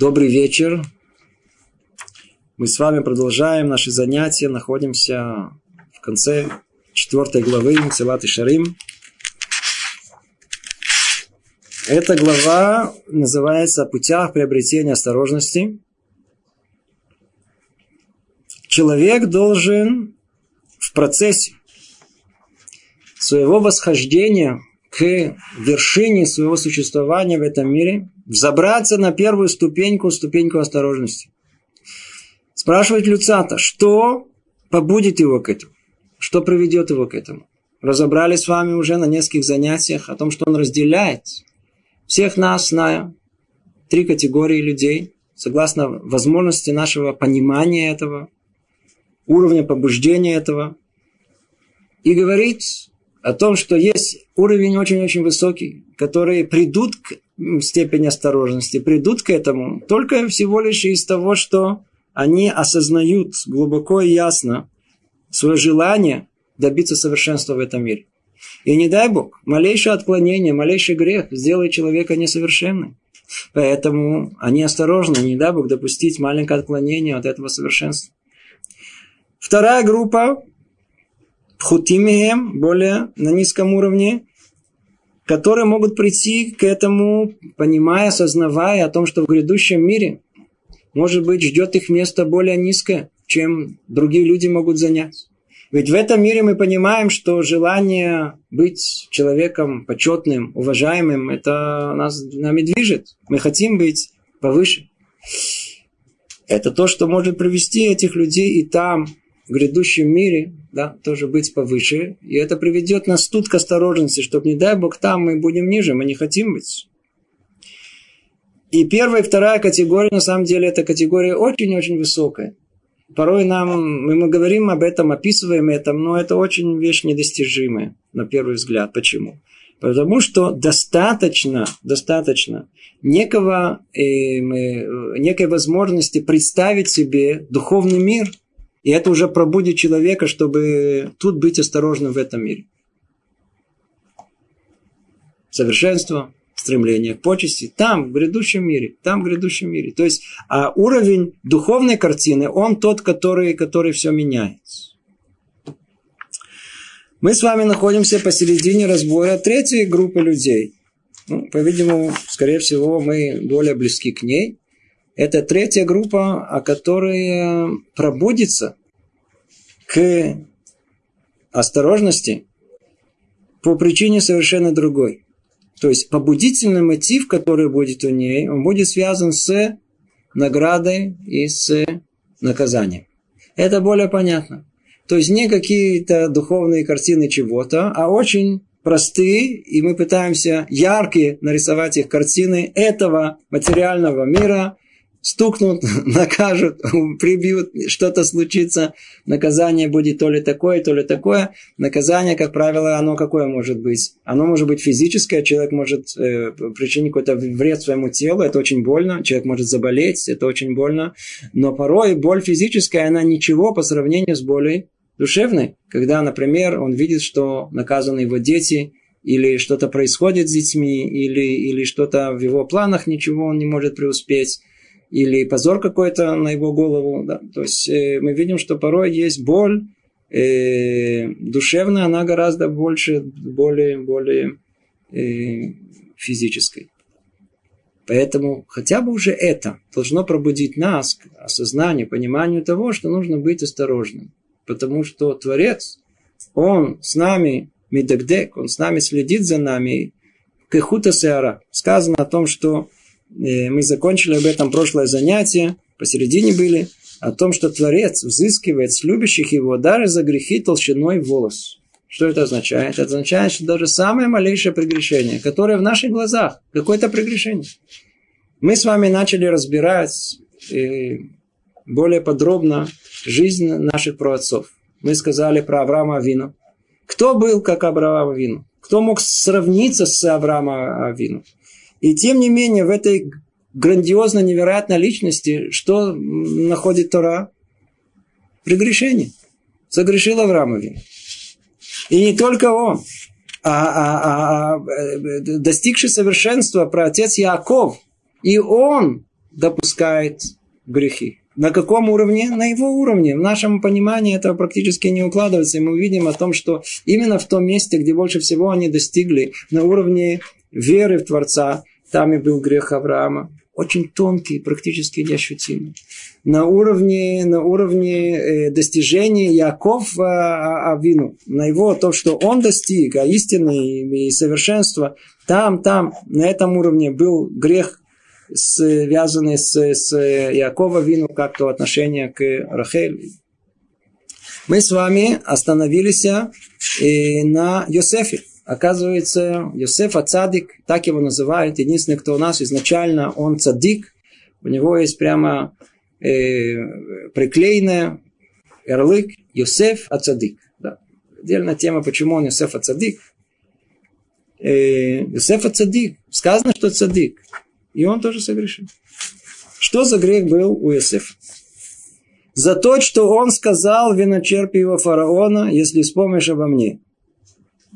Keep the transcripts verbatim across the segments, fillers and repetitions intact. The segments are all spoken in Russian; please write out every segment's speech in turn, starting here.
Добрый вечер. Мы с вами продолжаем наши занятия. Находимся в конце четвертой главы Месилат Йешарим. Эта глава называется «О путях приобретения осторожности». Человек должен в процессе своего восхождения к вершине своего существования в этом мире взобраться на первую ступеньку, ступеньку осторожности. Спрашивает Люцатто, что побудит его к этому? Что приведет его к этому? Разобрались с вами уже на нескольких занятиях о том, что он разделяет всех нас на три категории людей, согласно возможности нашего понимания этого, уровня побуждения этого, и говорит о том, что есть уровень очень-очень высокий, которые придут к степени осторожности, придут к этому только всего лишь из того, что они осознают глубоко и ясно свое желание добиться совершенства в этом мире. И не дай Бог, малейшее отклонение, малейший грех сделает человека несовершенным. Поэтому они осторожны, не дай Бог допустить маленькое отклонение от этого совершенства. Вторая группа, пхутимием, более на низком уровне, которые могут прийти к этому, понимая, осознавая о том, что в грядущем мире, может быть, ждет их место более низкое, чем другие люди могут занять. Ведь в этом мире мы понимаем, что желание быть человеком почетным, уважаемым, это нас, нами движет. Мы хотим быть повыше. Это то, что может привести этих людей и там, в грядущем мире, да, тоже быть повыше. И это приведет нас тут к осторожности, чтобы, не дай Бог, там мы будем ниже, мы не хотим быть. И первая и вторая категория, на самом деле, это категория очень-очень высокая. Порой нам, мы говорим об этом, описываем это, но это очень вещь недостижимая, на первый взгляд. Почему? Потому что достаточно, достаточно некого, э, э, некой возможности представить себе духовный мир, и это уже пробудит человека, чтобы тут быть осторожным в этом мире. Совершенство, стремление к почести. Там, в грядущем мире. Там, в грядущем мире. То есть а уровень духовной картины, он тот, который, который все меняет. Мы с вами находимся посередине разбора третьей группы людей. Ну, по-видимому, скорее всего, мы более близки к ней. Это третья группа, о которой пробудится к осторожности по причине совершенно другой. То есть побудительный мотив, который будет у ней, он будет связан с наградой и с наказанием. Это более понятно. То есть не какие-то духовные картины чего-то, а очень простые, и мы пытаемся яркие нарисовать их картины этого материального мира. Стукнут, накажут, прибьют, что-то случится, наказание будет то ли такое, то ли такое. Наказание, как правило, оно какое может быть? Оно может быть физическое, человек может э, причинить какой-то вред своему телу, это очень больно, человек может заболеть, это очень больно. Но порой боль физическая, она ничего по сравнению с болью душевной. Когда, например, он видит, что наказаны его дети, или что-то происходит с детьми, или, или что-то в его планах, ничего он не может преуспеть. Или позор какой-то на его голову. Да. То есть э, мы видим, что порой есть боль. Э, душевная, она гораздо больше, более, более э, физической. Поэтому хотя бы уже это должно пробудить нас к осознанию, пониманию того, что нужно быть осторожным. Потому что Творец, Он с нами, Медагдек, Он с нами следит за нами. Кехута Сеара. Сказано о том, что мы закончили об этом прошлое занятие, посередине были, о том, что Творец взыскивает с любящих его даже за грехи толщиной волос. Что это означает? Это означает, что даже самое малейшее прегрешение, которое в наших глазах, какое-то прегрешение. Мы с вами начали разбирать более подробно жизнь наших праотцов. Мы сказали про Авраама Авину. Кто был как Авраам Авину? Кто мог сравниться с Авраамом Авину? И тем не менее, в этой грандиозной, невероятной личности, что находит Тора? Прегрешение. Согрешил Авраам Авину. И не только он, а, а, а достигший совершенства праотец Яаков. И он допускает грехи. На каком уровне? На его уровне. В нашем понимании это практически не укладывается. И мы увидим о том, что именно в том месте, где больше всего они достигли, на уровне веры в Творца, там и был грех Авраама. Очень тонкий, практически неощутимый. На уровне, на уровне достижения Яаков Авину, на его то, что он достиг, а истины и совершенства, там, там, на этом уровне был грех, связанный с, с Яакова Авину, как-то отношение к Рахель. Мы с вами остановились на Йосефе. Оказывается, Йосеф ха-Цадик, так его называют, единственный, кто у нас изначально, он цадик. У него есть прямо э, приклеенный ярлык Йосеф ха-Цадик. Да. Отдельная тема, почему он Йосеф ха-Цадик. Э, Йосеф ха-Цадик. Сказано, что цадик. И он тоже согрешил. Что за грех был у Йосефа? За то, что он сказал виночерпиего фараона, если вспомнишь обо мне.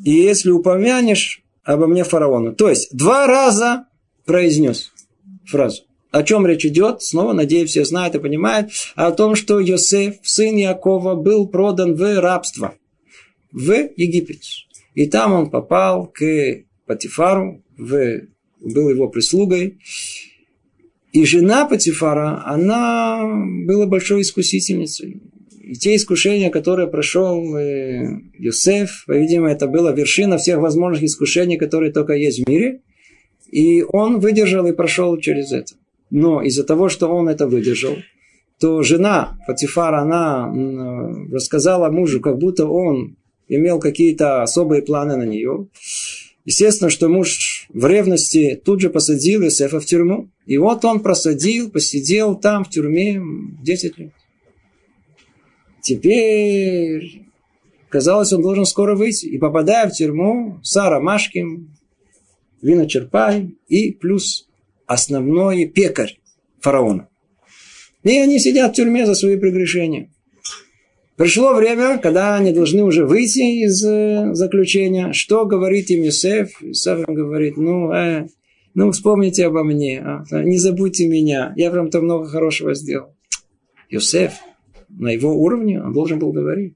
И если упомянешь обо мне фараону. То есть, два раза произнес фразу. О чем речь идет? Снова, надеюсь, все знают и понимают. О том, что Йосеф, сын Якова, был продан в рабство. В Египет. И там он попал к Потифару. В... Был его прислугой. И жена Потифара, она была большой искусительницей. И те искушения, которые прошел Йосеф, видимо, это была вершина всех возможных искушений, которые только есть в мире. И он выдержал и прошел через это. Но из-за того, что он это выдержал, то жена Потифара, она рассказала мужу, как будто он имел какие-то особые планы на нее. Естественно, что муж в ревности тут же посадил Йосефа в тюрьму. И вот он просадил, посидел там в тюрьме десять лет. Теперь, казалось, он должен скоро выйти. И попадая в тюрьму, Сара Машким, виночерпай и плюс основной пекарь фараона. И они сидят в тюрьме за свои прегрешения. Пришло время, когда они должны уже выйти из заключения. Что говорит им Йосеф? Йосеф говорит, ну, э, ну вспомните обо мне, а, не забудьте меня. Я прям то много хорошего сделал. Йосеф. На его уровне он должен был говорить.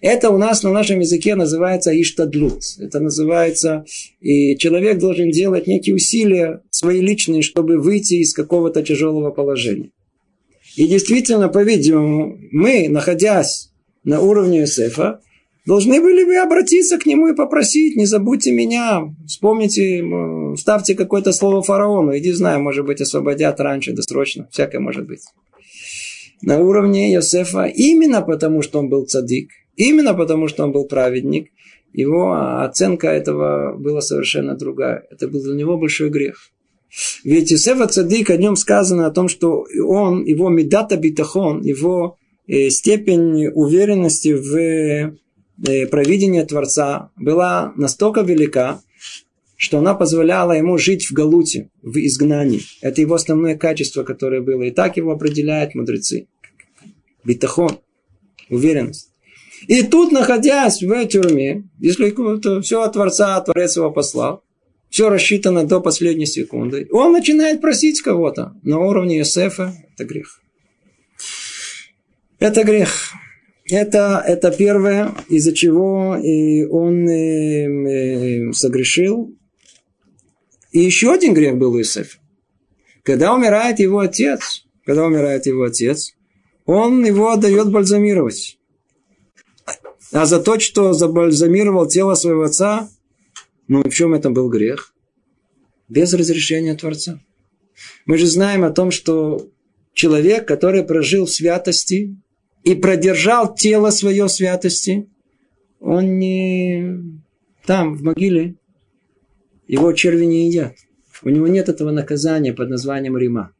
Это у нас на нашем языке называется иштадлут. Это называется, и человек должен делать некие усилия свои личные, чтобы выйти из какого-то тяжелого положения. И действительно, по-видимому, мы, находясь на уровне Йосефа, должны были бы обратиться к нему и попросить, не забудьте меня, вспомните, вставьте какое-то слово фараону. Иди, знаю, может быть, освободят раньше, досрочно, всякое может быть. На уровне Йосефа, именно потому, что он был цадик, именно потому, что он был праведник, его оценка этого была совершенно другая. Это был для него большой грех. Ведь Йосеф ха-Цадик, о нем сказано о том, что он, его медата битахон, его степень уверенности в провидении Творца была настолько велика, что она позволяла ему жить в галуте, в изгнании. Это его основное качество, которое было. И так его определяют мудрецы. Битахон. Уверенность. И тут, находясь в тюрьме, если все от Творца, Творец его послал, все рассчитано до последней секунды, он начинает просить кого-то. На уровне Йосефа это грех. Это грех. Это, это первое, из-за чего он согрешил. И еще один грех был у Йосефа. Когда умирает его отец, когда умирает его отец, он его дает бальзамировать. А за то, что забальзамировал тело своего отца, ну в чем это был грех? Без разрешения Творца. Мы же знаем о том, что человек, который прожил в святости и продержал тело свое в святости, он не там, в могиле, его черви не едят. У него нет этого наказания под названием рима.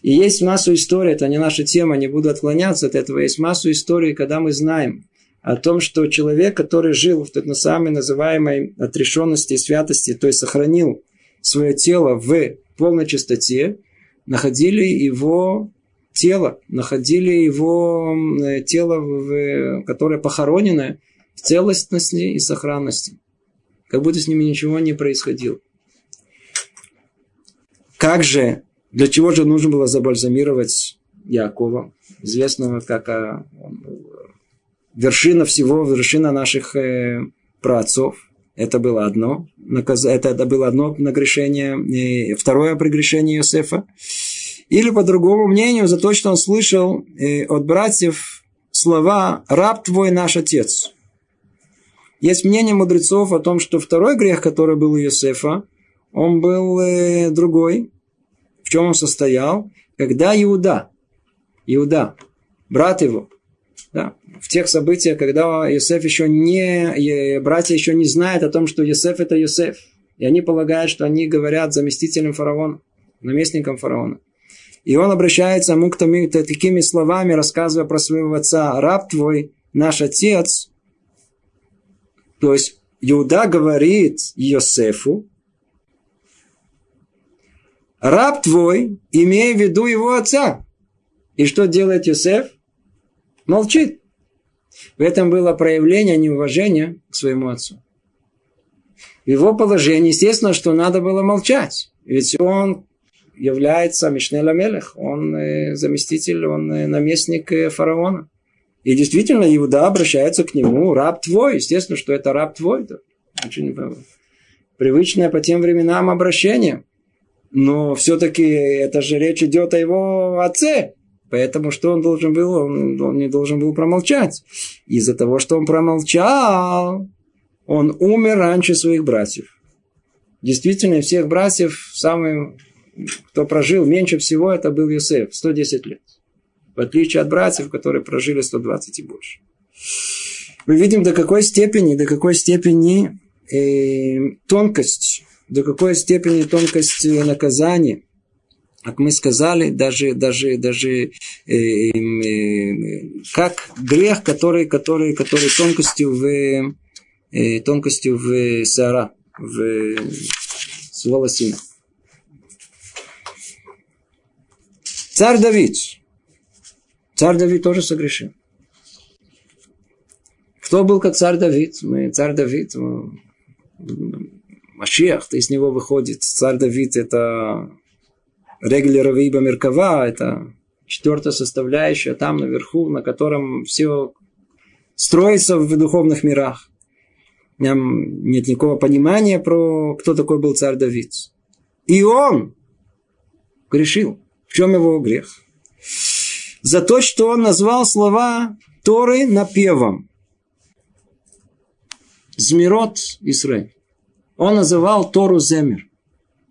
И есть масса историй, это не наша тема, не буду отклоняться от этого. Есть масса историй, когда мы знаем о том, что человек, который жил в той самой называемой отрешенности и святости, то есть сохранил свое тело в полной чистоте, находили его тело, находили его тело, которое похоронено в целостности и сохранности. Как будто с ними ничего не происходило. Как же Для чего же нужно было забальзамировать Яакова, известного как вершина всего, вершина наших праотцов? Это было одно, это было одно нагрешение, второе прегрешение Йосефа. Или, по другому мнению, за то, что он слышал от братьев слова «раб твой наш отец». Есть мнение мудрецов о том, что второй грех, который был у Йосефа, он был другой. В чем он состоял? Когда Иуда, Иуда, брат его, да, в тех событиях, когда Йосеф еще не, братья еще не знают о том, что Йосеф это Йосеф, и они полагают, что они говорят заместителем фараона, наместником фараона. И он обращается к тому, такими словами, рассказывая про своего отца: «Раб твой, наш отец». То есть, Иуда говорит Йосефу: «Раб твой», имея в виду его отца. И что делает Йосеф? Молчит. В этом было проявление неуважения к своему отцу. В его положении, естественно, что надо было молчать. Ведь он является Мишне ла-Мелех, он заместитель, он наместник фараона. И действительно, Иуда обращается к нему: «Раб твой». Естественно, что это раб твой. Это очень привычное по тем временам обращение. Но все-таки это же речь идет о его отце. Поэтому что он должен был? Он не должен был промолчать. Из-за того, что он промолчал, он умер раньше своих братьев. Действительно, всех братьев самый... кто прожил меньше всего, это был Йосеф, сто десять лет. В отличие от братьев, которые прожили сто двадцать и больше. Мы видим, до какой степени, до какой степени э, тонкость, до какой степени тонкость наказания. Как мы сказали, даже, даже, даже э, э, как грех, который, который, который тонкостью в, э, тонкостью в сеара, в, с волосина. Царь Давид. Царь Давид тоже согрешил. Кто был как царь Давид? Мы, царь Давид, Машиах, из него выходит. Царь Давид – это регль Равиба Меркава, это четвертая составляющая там наверху, на котором все строится в духовных мирах. Нам нет никакого понимания про кто такой был царь Давид. И он грешил. В чем его грех? За то, что он назвал слова Торы напевом. Змирот Исраэль. Он называл Тору Земер.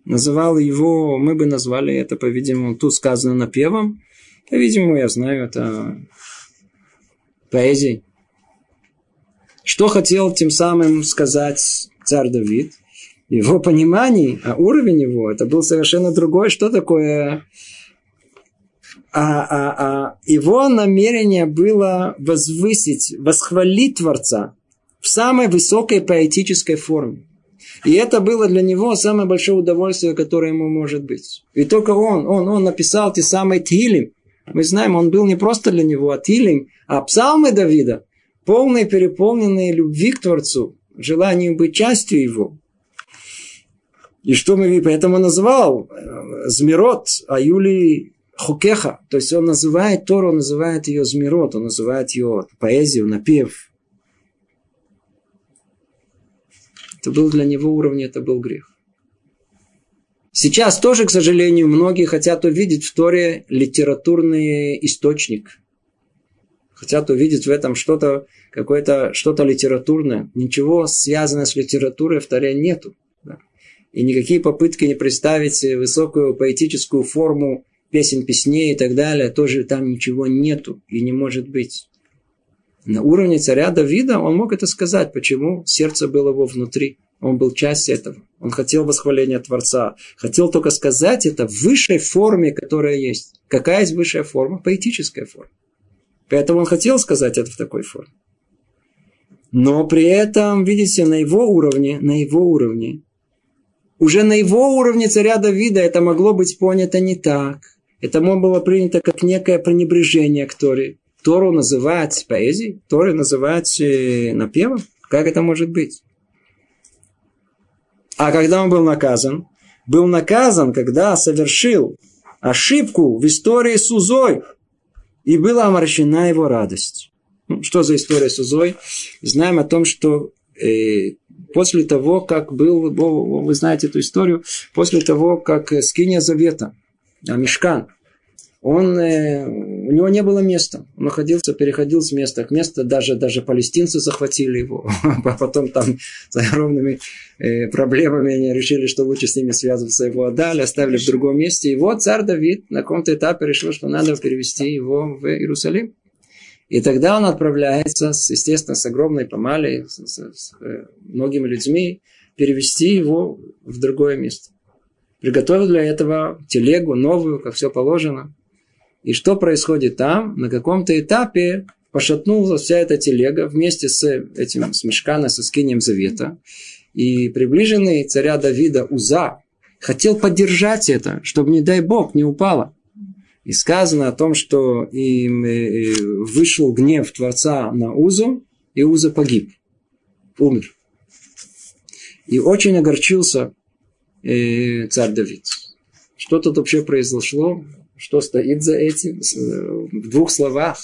Называл его, мы бы назвали это, по-видимому, тут сказано напевом. По-видимому, я знаю, это поэзией. Что хотел тем самым сказать царь Давид? Его понимание, а уровень его, это был совершенно другой. Что такое... А, а, а его намерение было возвысить, восхвалить Творца в самой высокой поэтической форме. И это было для него самое большое удовольствие, которое ему может быть. И только он, он, он написал те самые тилим. Мы знаем, он был не просто для него, а тилим, а псалмы Давида, полные, переполненные любви к Творцу, желанием быть частью его. И что мы видим, поэтому называл Змирот, Аюли... Хукеха, то есть он называет Тору, он называет ее змирот, он называет ее поэзию, напев. Это был для него уровень, это был грех. Сейчас тоже, к сожалению, многие хотят увидеть в Торе литературный источник. Хотят увидеть в этом что-то, какое-то, что-то литературное. Ничего связанного с литературой в Торе нету. Да? И никакие попытки не представить высокую поэтическую форму песен, песней и так далее, тоже там ничего нету и не может быть. На уровне царя Давида он мог это сказать. Почему? Сердце было его внутри. Он был частью этого. Он хотел восхваления Творца. Хотел только сказать это в высшей форме, которая есть. Какая есть высшая форма? Поэтическая форма. Поэтому он хотел сказать это в такой форме. Но при этом, видите, на его уровне, на его уровне, уже на его уровне царя Давида это могло быть понято не так. Это было принято как некое пренебрежение к Торе. Тору называть поэзией, Тору называть напевом. Как это может быть? А когда он был наказан? Был наказан, когда совершил ошибку в истории с Узой, и была омрачена его радость. Ну, что за история с Узой? Знаем о том, что э, после того, как был, вы знаете эту историю, после того, как скиния Завета, Мишкан, он, э, у него не было места. Он находился, переходил с места к месту. Даже, даже палестинцы захватили его. А потом там с огромными э, проблемами они решили, что лучше с ними связываться. Его отдали, оставили в другом месте. И вот царь Давид на каком-то этапе решил, что надо перевести его в Иерусалим. И тогда он отправляется, с, естественно, с огромной помалой, с, с, с многими людьми, перевести его в другое место. Приготовил для этого телегу новую, как все положено. И что происходит там? На каком-то этапе пошатнулась вся эта телега вместе с этим, с Мишкана, со скинием Завета. И приближенный царя Давида Уза хотел поддержать это, чтобы, не дай Бог, не упало. И сказано о том, что им вышел гнев Творца на Узу, и Уза погиб, умер. И очень огорчился царь Давид. Что тут вообще произошло? Что стоит за этим? В двух словах.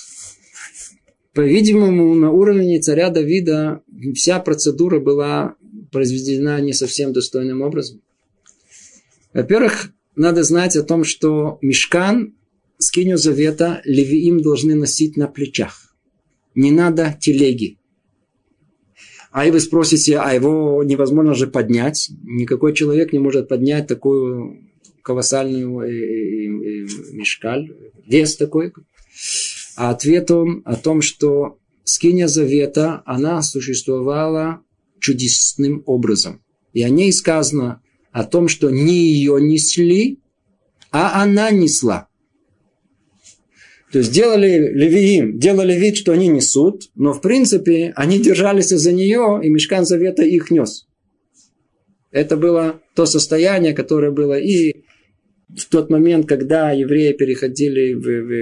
По-видимому, на уровне царя Давида вся процедура была произведена не совсем достойным образом. Во-первых, надо знать о том, что Мишкан, скинию Завета, левиим должны носить на плечах. Не надо телеги. А и вы спросите, а его невозможно же поднять? Никакой человек не может поднять такую колоссальную мешкаль, вес такой. А ответ он о том, что скиния Завета, она существовала чудесным образом. И о ней сказано о том, что не ее несли, а она несла. То есть делали левиим, делали вид, что они несут, но в принципе они держались за нее, и Мишкан Завета их нес. Это было то состояние, которое было и в тот момент, когда евреи переходили,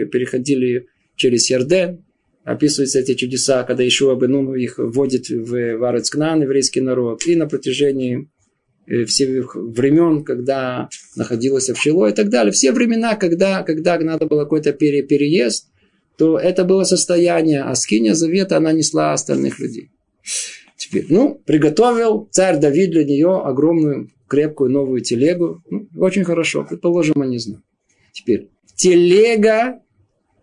переходили через Ярден. Описываются эти чудеса, когда Йешуа бен Нун их вводит в Арец Кнаан, еврейский народ, и на протяжении всех времен, когда находилась в Шило и так далее. Все времена, когда, когда надо было какой-то пере, переезд, то это было состояние, а скиния Завета, она несла остальных людей. Теперь, ну, приготовил царь Давид для нее огромную, крепкую, новую телегу. Ну, очень хорошо, предположим, они знают. Теперь, телега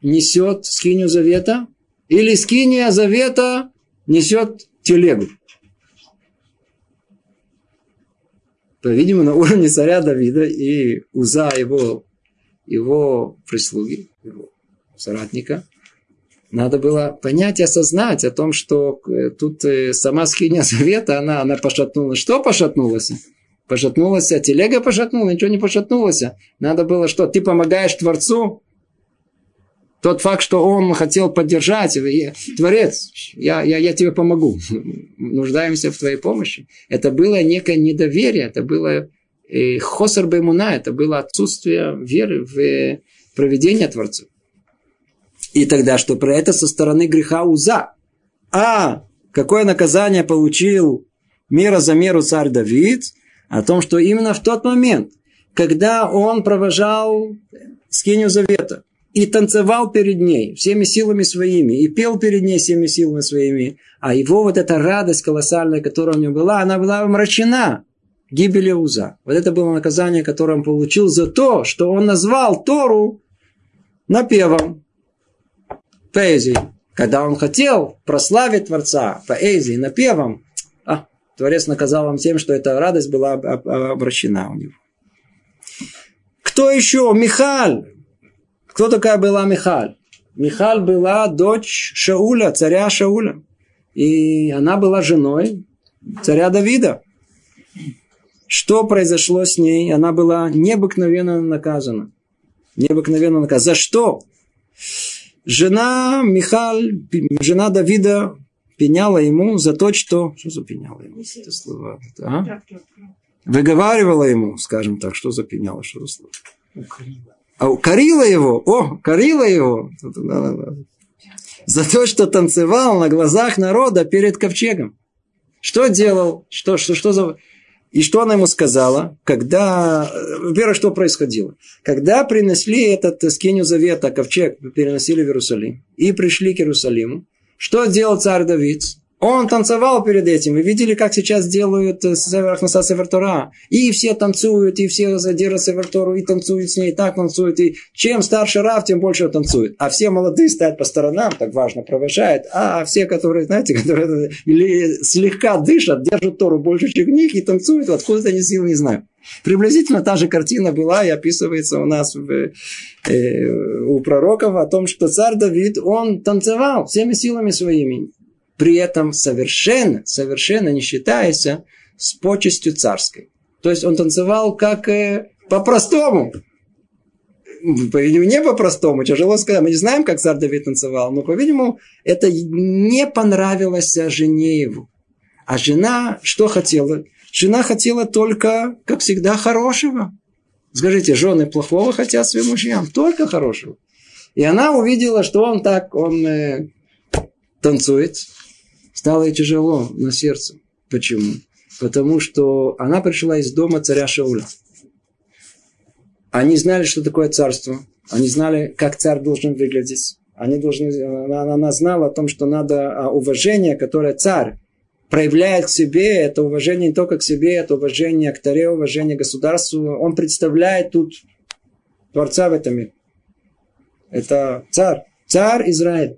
несет скинию Завета или скиния Завета несет телегу? По-видимому, на уровне царя Давида и Уза, его, его прислуги, его соратника, надо было понять и осознать о том, что тут сама скиния Завета, она, она пошатнулась. Что пошатнулось? Пошатнулась, а телега пошатнулась, ничего не пошатнулось. Надо было что? Ты помогаешь Творцу? Тот факт, что он хотел поддержать, Творец, я, я, я тебе помогу, нуждаемся в твоей помощи. Это было некое недоверие, это было хосар бэмуна, это было отсутствие веры в провидение Творца. И тогда, что про это со стороны греха Уза. А какое наказание получил мера за меру царь Давид? О том, что именно в тот момент, когда он провожал скинию Завета, и танцевал перед ней всеми силами своими, и пел перед ней всеми силами своими, а его вот эта радость колоссальная, которая у него была, она была омрачена гибелью Уза. Вот это было наказание, которое он получил за то, что он назвал Тору напевом, поэзией. Когда он хотел прославить Творца поэзией, напевом, а, Творец наказал вам тем, что эта радость была обращена у него. Кто еще? Михаль. Кто такая была Михаль? Михаль была дочь Шауля, царя Шауля. И она была женой царя Давида. Что произошло с ней? Она была необыкновенно наказана. Необыкновенно наказана. За что? Жена Михаль, жена Давида, пеняла ему за то, что... Что за пеняла ему? Это слово. А? Выговаривала ему, скажем так. Что за пеняла? Что за слово? А корила его, о, корила его, за то, что танцевал на глазах народа перед ковчегом. Что делал? Что, что, что за... И что она ему сказала, когда... Во-первых, что происходило? Когда принесли этот скинию завета, ковчег, переносили в Иерусалим, и пришли к Иерусалиму, что делал царь Давид? Он танцевал перед этим. И видели, как сейчас делают Ахнаса Сефер Тора. И все танцуют, и все задержат Сефер Тору, и танцуют с ней, и так танцуют. И чем старше рав, тем больше танцует. А все молодые стоят по сторонам, так важно, провожают. А все, которые, знаете, которые или слегка дышат, держат Тору больше, чем них, и танцуют. Откуда они силы, не знаю. Приблизительно та же картина была и описывается у нас в, э, у пророков о том, что царь Давид, он танцевал всеми силами своими. При этом совершенно, совершенно не считаясь с почестью царской. То есть он танцевал как э, по-простому. По-видимому, не по-простому, тяжело сказать. Мы не знаем, как царь Давид танцевал, но, по-видимому, это не понравилось жене его. А жена что хотела? Жена хотела только, как всегда, хорошего. Скажите, жены плохого хотят своим мужьям, только хорошего. И она увидела, что он так, он э, танцует. Стало ей тяжело на сердце. Почему? Потому что она пришла из дома царя Шауля. Они знали, что такое царство. Они знали, как царь должен выглядеть. Они должны, она, она знала о том, что надо уважение, которое царь проявляет к себе. Это уважение не только к себе, это уважение к Торе, уважение к государству. Он представляет тут Творца в этом мире. Это царь. Царь Израиль.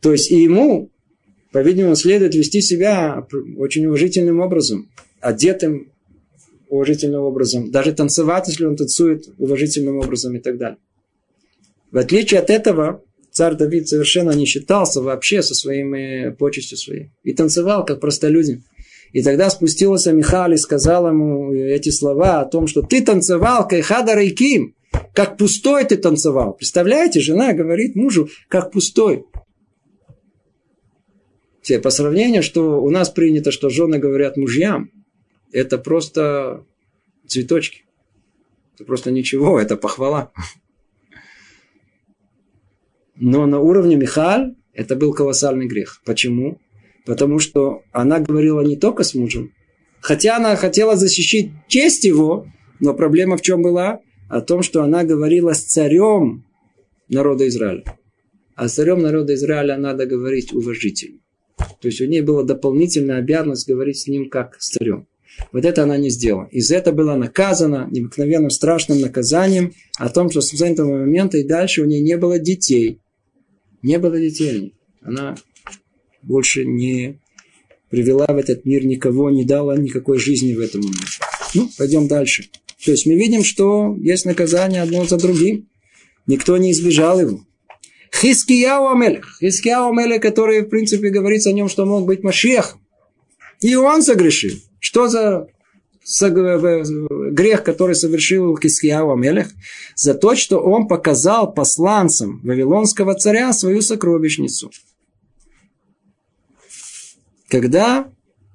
То есть и ему... По-видимому, следует вести себя очень уважительным образом, одетым уважительным образом, даже танцевать, если он танцует уважительным образом и так далее. В отличие от этого, царь Давид совершенно не считался вообще со своей почестью своей. И танцевал, как простолюдин. И тогда спустился Михаль и сказал ему эти слова о том, что ты танцевал, кайхада рейким, как пустой ты танцевал. Представляете, жена говорит мужу, как пустой. По сравнению, что у нас принято, что жены говорят мужьям, это просто цветочки. Это просто ничего, это похвала. Но на уровне Михаль это был колоссальный грех. Почему? Потому что она говорила не только с мужем. Хотя она хотела защитить честь его, но проблема в чем была? О том, что она говорила с царем народа Израиля. А с царем народа Израиля надо говорить уважительно. То есть у нее была дополнительная обязанность говорить с ним как с царем. Вот это она не сделала. Из-за этого была наказана необыкновенным страшным наказанием о том, что с этого момента и дальше у нее не было детей. Не было детей. Она больше не привела в этот мир никого, не дала никакой жизни в этом мире. Ну, пойдем дальше. То есть мы видим, что есть наказание одно за другим. Никто не избежал его. Хизкияху ха-Мелех. Хизкияху ха-Мелех, который, в принципе, говорится о нем, что мог быть Машиахом. И он согрешил. Что за грех, который совершил Хизкияху ха-Мелех? За то, что он показал посланцам вавилонского царя свою сокровищницу. Когда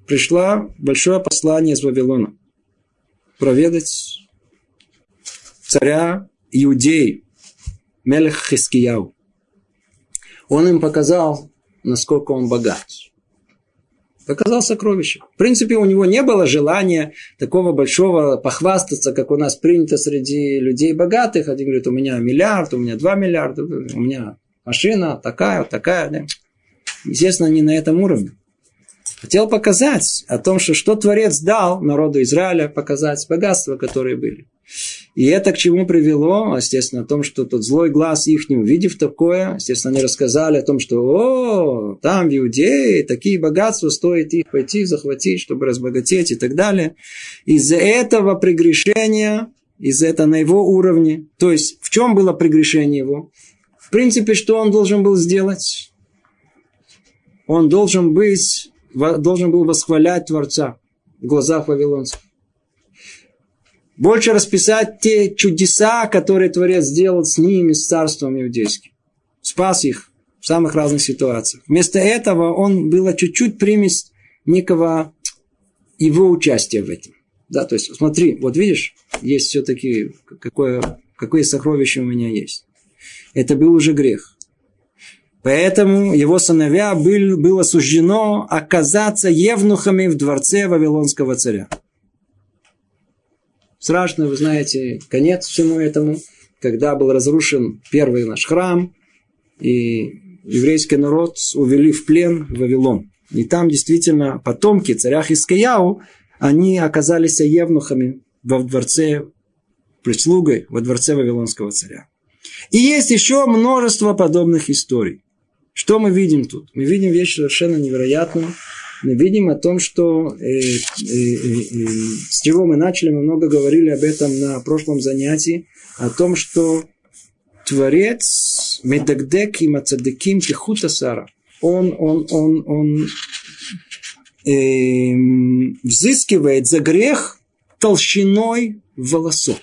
пришло большое послание из Вавилона проведать царя Иудеи, Мелех Хизкияху. Он им показал, насколько он богат. Показал сокровища. В принципе, у него не было желания такого большого похвастаться, как у нас принято среди людей богатых. Один говорит, у меня миллиард, у меня два миллиарда, у меня машина такая, такая. Да? Естественно, не на этом уровне. Хотел показать о том, что, что Творец дал народу Израиля, показать богатства, которые были. И это к чему привело, естественно, о том, что тот злой глаз их, не увидев такое, естественно, они рассказали о том, что о, там в Иудее такие богатства, стоит их пойти, захватить, чтобы разбогатеть и так далее. Из-за этого прегрешения, из-за этого на его уровне, то есть в чем было прегрешение его? В принципе, что он должен был сделать? Он должен, быть, должен был восхвалять Творца в глазах вавилонцев. Больше расписать те чудеса, которые Творец сделал с ними, с царством иудейским. Спас их в самых разных ситуациях. Вместо этого он было чуть-чуть примесь некого его участия в этом. Да, то есть, смотри, вот видишь, есть все-таки какое, какое сокровище у меня есть. Это был уже грех. Поэтому его сыновья был, было суждено оказаться евнухами в дворце вавилонского царя. Страшный, вы знаете, конец всему этому, когда был разрушен первый наш храм, и еврейский народ увели в плен в Вавилон. И там действительно потомки царя Хизкияху, они оказались евнухами во дворце, прислугой во дворце вавилонского царя. И есть еще множество подобных историй. Что мы видим тут? Мы видим вещь совершенно невероятную. Мы видим о том, что э, э, э, э, с чего мы начали, мы много говорили об этом на прошлом занятии, о том, что Творец медагдек и мацадеким тихута сара. Он, он, он, он э, взыскивает за грех толщиной волосок.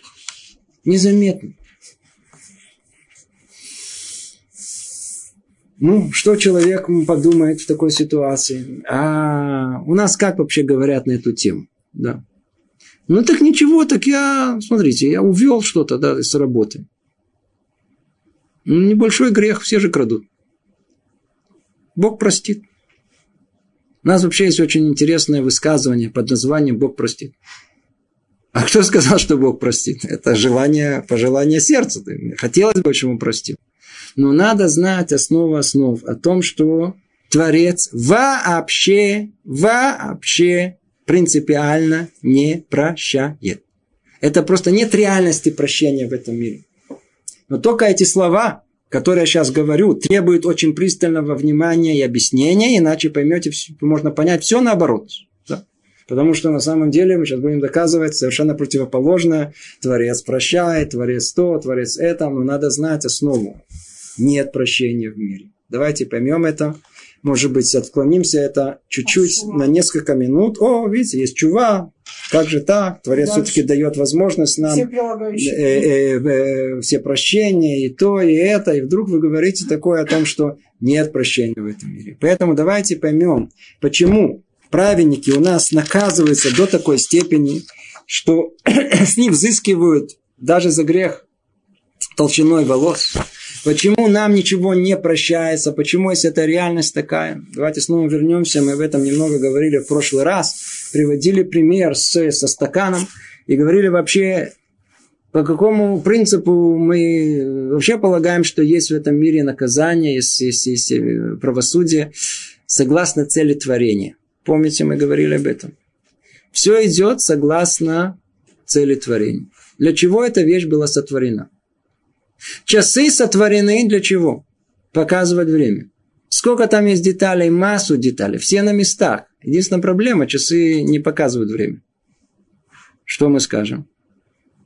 Незаметно. Ну, что человек подумает в такой ситуации? А у нас как вообще говорят на эту тему? Да. Ну, так ничего, так я, смотрите, я увел что-то, да, с работы. Ну, небольшой грех, все же крадут. Бог простит. У нас вообще есть очень интересное высказывание под названием «Бог простит». А кто сказал, что Бог простит? Это желание, пожелание сердца. Хотелось бы, чтобы Он простил. Но надо знать основу основ о том, что Творец вообще, вообще принципиально не прощает. Это просто нет реальности прощения в этом мире. Но только эти слова, которые я сейчас говорю, требуют очень пристального внимания и объяснения, иначе поймете, можно понять все наоборот. Да? Потому что на самом деле мы сейчас будем доказывать совершенно противоположное. Творец прощает, Творец то, Творец это. Но надо знать основу. Нет прощения в мире. Давайте поймем это. Может быть, отклонимся это чуть-чуть на несколько минут. О, видите, есть чува. Как же так? Творец дальше все-таки дает возможность нам все, э, э, э, все прощения, и то, и это. И вдруг вы говорите такое о том, что нет прощения в этом мире. Поэтому давайте поймем, почему праведники у нас наказываются до такой степени, что с них взыскивают даже за грех толщиной волос. Почему нам ничего не прощается? Почему, если это реальность такая? Давайте снова вернемся. Мы об этом немного говорили в прошлый раз. Приводили пример с, со стаканом. И говорили вообще, по какому принципу мы вообще полагаем, что есть в этом мире наказание, есть, есть, есть правосудие, согласно цели творения. Помните, мы говорили об этом. Все идет согласно цели творения. Для чего эта вещь была сотворена? Часы сотворены для чего? Показывать время. Сколько там есть деталей, массу деталей, все на местах. Единственная проблема, часы не показывают время. Что мы скажем?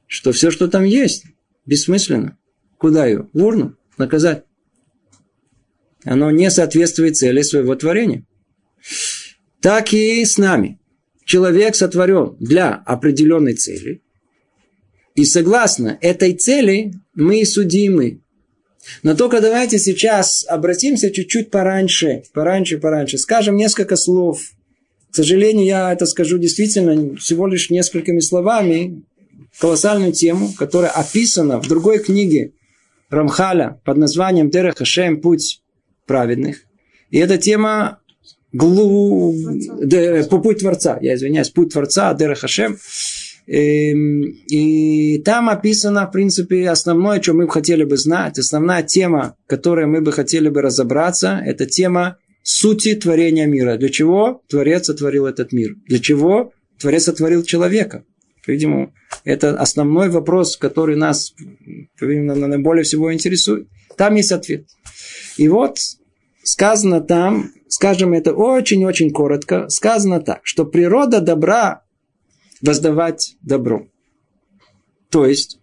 Что все, что там есть, бессмысленно. Куда ее? В урну? Наказать. Оно не соответствует цели своего творения. Так и с нами. Человек сотворен для определенной цели. И согласно этой цели мы судимы. Но только давайте сейчас обратимся чуть-чуть пораньше, пораньше, пораньше. Скажем несколько слов. К сожалению, я это скажу действительно всего лишь несколькими словами. Колоссальную тему, которая описана в другой книге Рамхаля под названием «Дер-Хашем. Путь праведных». И эта тема глу... Де... «Путь Творца». Я извиняюсь, «Путь Творца», «Дер-Хашем». И там описано, в принципе, основное, что мы бы хотели бы знать. Основная тема, которой мы бы хотели бы разобраться, это тема сути творения мира. Для чего Творец сотворил этот мир? Для чего Творец сотворил человека? По-видимому, это основной вопрос, который нас, по-видимому, наиболее всего интересует. Там есть ответ. И вот сказано там, скажем это очень-очень коротко, сказано так, что природа добра воздавать добро. То есть,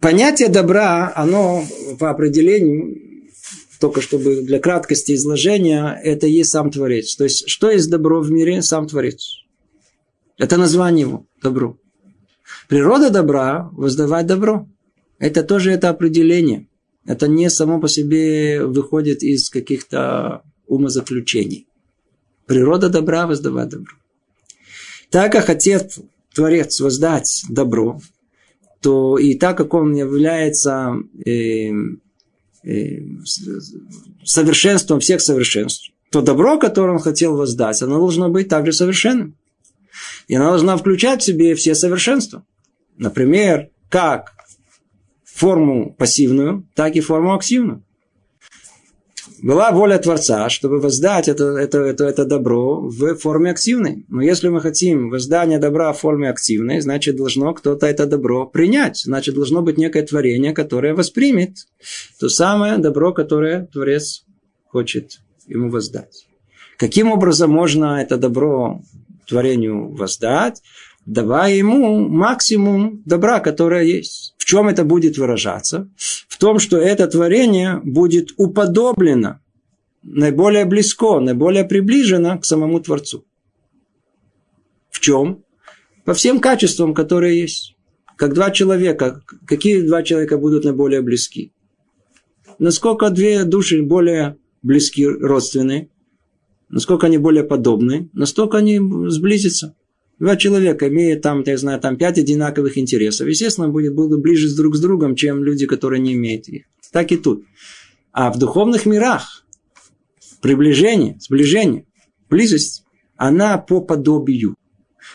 понятие добра, оно по определению, только чтобы для краткости изложения, это есть сам Творец. То есть, что есть добро в мире? Сам Творец. Это название его, добро. Природа добра, воздавать добро. Это тоже это определение. Это не само по себе выходит из каких-то умозаключений. Природа добра, воздавать добро. Так как Отец, Творец, воздать добро, то и так как Он является э, э, совершенством всех совершенств, то добро, которое Он хотел воздать, оно должно быть также совершенным. И она должна включать в себе все совершенства. Например, как форму пассивную, так и форму активную. Была воля Творца, чтобы воздать это, это, это, это добро в форме активной. Но если мы хотим воздания добра в форме активной, значит, должно кто-то это добро принять. Значит, должно быть некое творение, которое воспримет то самое добро, которое Творец хочет ему воздать. Каким образом можно это добро творению воздать? Давая ему максимум добра, которое есть. В чем это будет выражаться? В том, что это творение будет уподоблено, наиболее близко, наиболее приближено к самому Творцу. В чем? По всем качествам, которые есть. Как два человека. Какие два человека будут наиболее близки? Насколько две души более близки, родственны, насколько они более подобны, настолько они сблизятся. Два человека имеют там, я знаю, там пять одинаковых интересов. Естественно, будет, будут ближе друг с другом, чем люди, которые не имеют их. Так и тут. А в духовных мирах приближение, сближение, близость, она по подобию.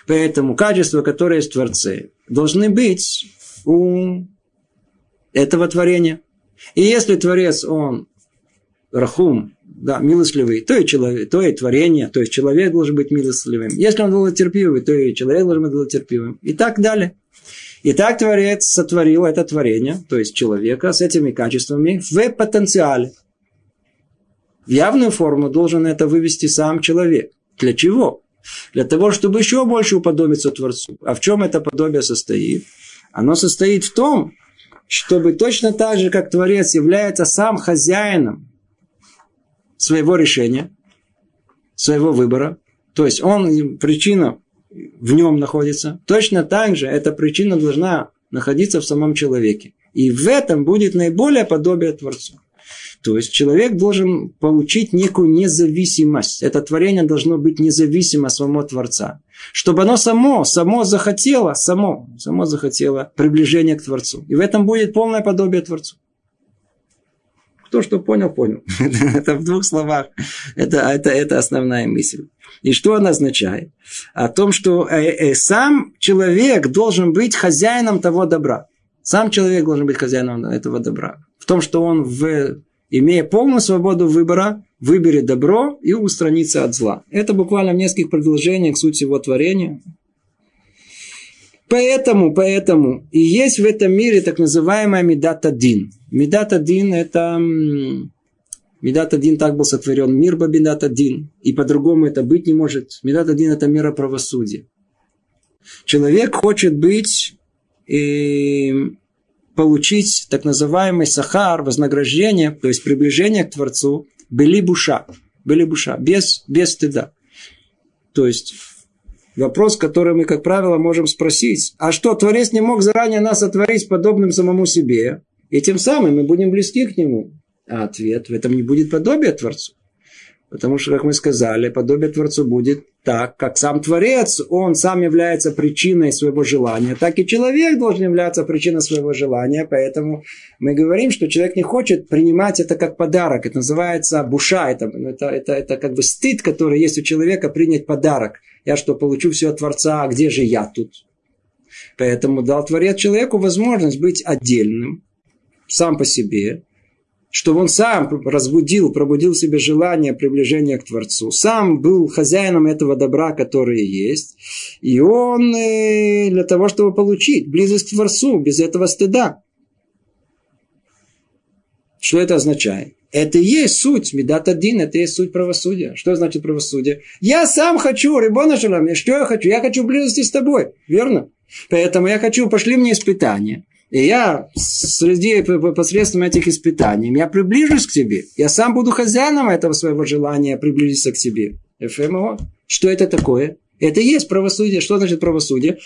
Поэтому качества, которые есть в Творце, должны быть у этого творения. И если Творец, он рахум, да, милостливый, то и, человек, то и творение, то есть человек должен быть милостливым. Если он был терпимый, то и человек должен быть терпимым. И так далее. И так Творец сотворил это творение, то есть человека с этими качествами в потенциале. В явную форму должен это вывести сам человек. Для чего? Для того, чтобы еще больше уподобиться Творцу. А в чем это подобие состоит? Оно состоит в том, чтобы точно так же, как Творец является сам хозяином своего решения, своего выбора. То есть, он, причина в нем находится. Точно так же эта причина должна находиться в самом человеке. И в этом будет наиболее подобие Творцу. То есть, человек должен получить некую независимость. Это творение должно быть независимо от самого Творца. Чтобы оно само, само захотело, само, само захотело приближения к Творцу. И в этом будет полное подобие Творцу. Кто что понял, понял. Это в двух словах. Это, это, это основная мысль. И что она означает? О том, что э, э, сам человек должен быть хозяином того добра. Сам человек должен быть хозяином этого добра. В том, что он, в, имея полную свободу выбора, выберет добро и устранится от зла. Это буквально в нескольких предложениях суть его творения. Поэтому, поэтому и есть в этом мире так называемая Мидат Адин. Мидат Адин это... Мидат Адин так был сотворен мир по Мидат Адин. И по-другому это быть не может. Мидат Адин это мера правосудия. Человек хочет быть... И получить так называемый сахар, вознаграждение, то есть приближение к Творцу, бели буша. Бели буша. Без, без стыда. То есть... Вопрос, который мы, как правило, можем спросить. А что, Творец не мог заранее нас сотворить подобным самому себе? И тем самым мы будем близки к Нему. А ответ в этом не будет подобия Творцу. Потому что, как мы сказали, подобие Творцу будет так, как сам Творец, он сам является причиной своего желания, так и человек должен являться причиной своего желания. Поэтому мы говорим, что человек не хочет принимать это как подарок. Это называется буша. Это, это, это, это как бы стыд, который есть у человека принять подарок. Я что, получу все от Творца, а где же я тут? Поэтому дал Творец человеку возможность быть отдельным, сам по себе, чтобы он сам разбудил, пробудил в себе желание приближения к Творцу. Сам был хозяином этого добра, которое есть. И он для того, чтобы получить близость к Творцу, без этого стыда. Что это означает? Это и есть суть Мидат Адин, это и есть суть правосудия. Что значит правосудие? Я сам хочу, Рибоно шель олам, что я хочу? Я хочу близости с тобой, верно? Поэтому я хочу, пошли мне испытания. И я среди, посредством этих испытаний, я приближусь к тебе. Я сам буду хозяином этого своего желания приблизиться к тебе. ФМО. Что это такое? Это и есть правосудие. Что значит правосудие?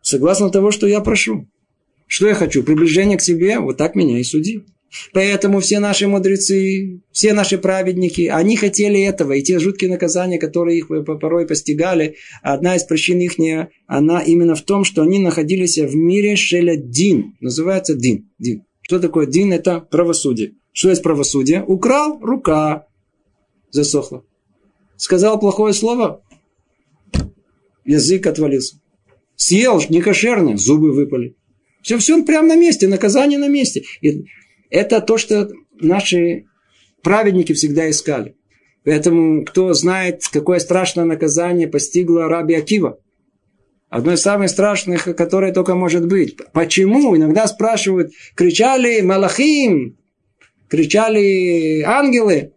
Согласно того, что я прошу. Что я хочу? Приближение к тебе. Вот так меня и суди. Поэтому все наши мудрецы, все наши праведники, они хотели этого. И те жуткие наказания, которые их порой постигали, одна из причин их, она именно в том, что они находились в мире шеля дин. Называется дин. Дин. Что такое дин? Это правосудие. Что есть правосудие? Украл, рука засохла. Сказал плохое слово, язык отвалился. Съел некошерно, зубы выпали. Все, все прямо на месте, наказание на месте. И это то, что наши праведники всегда искали. Поэтому, кто знает, какое страшное наказание постигло раби Акива. Одно из самых страшных, которое только может быть. Почему? Иногда спрашивают, кричали Малахим, кричали ангелы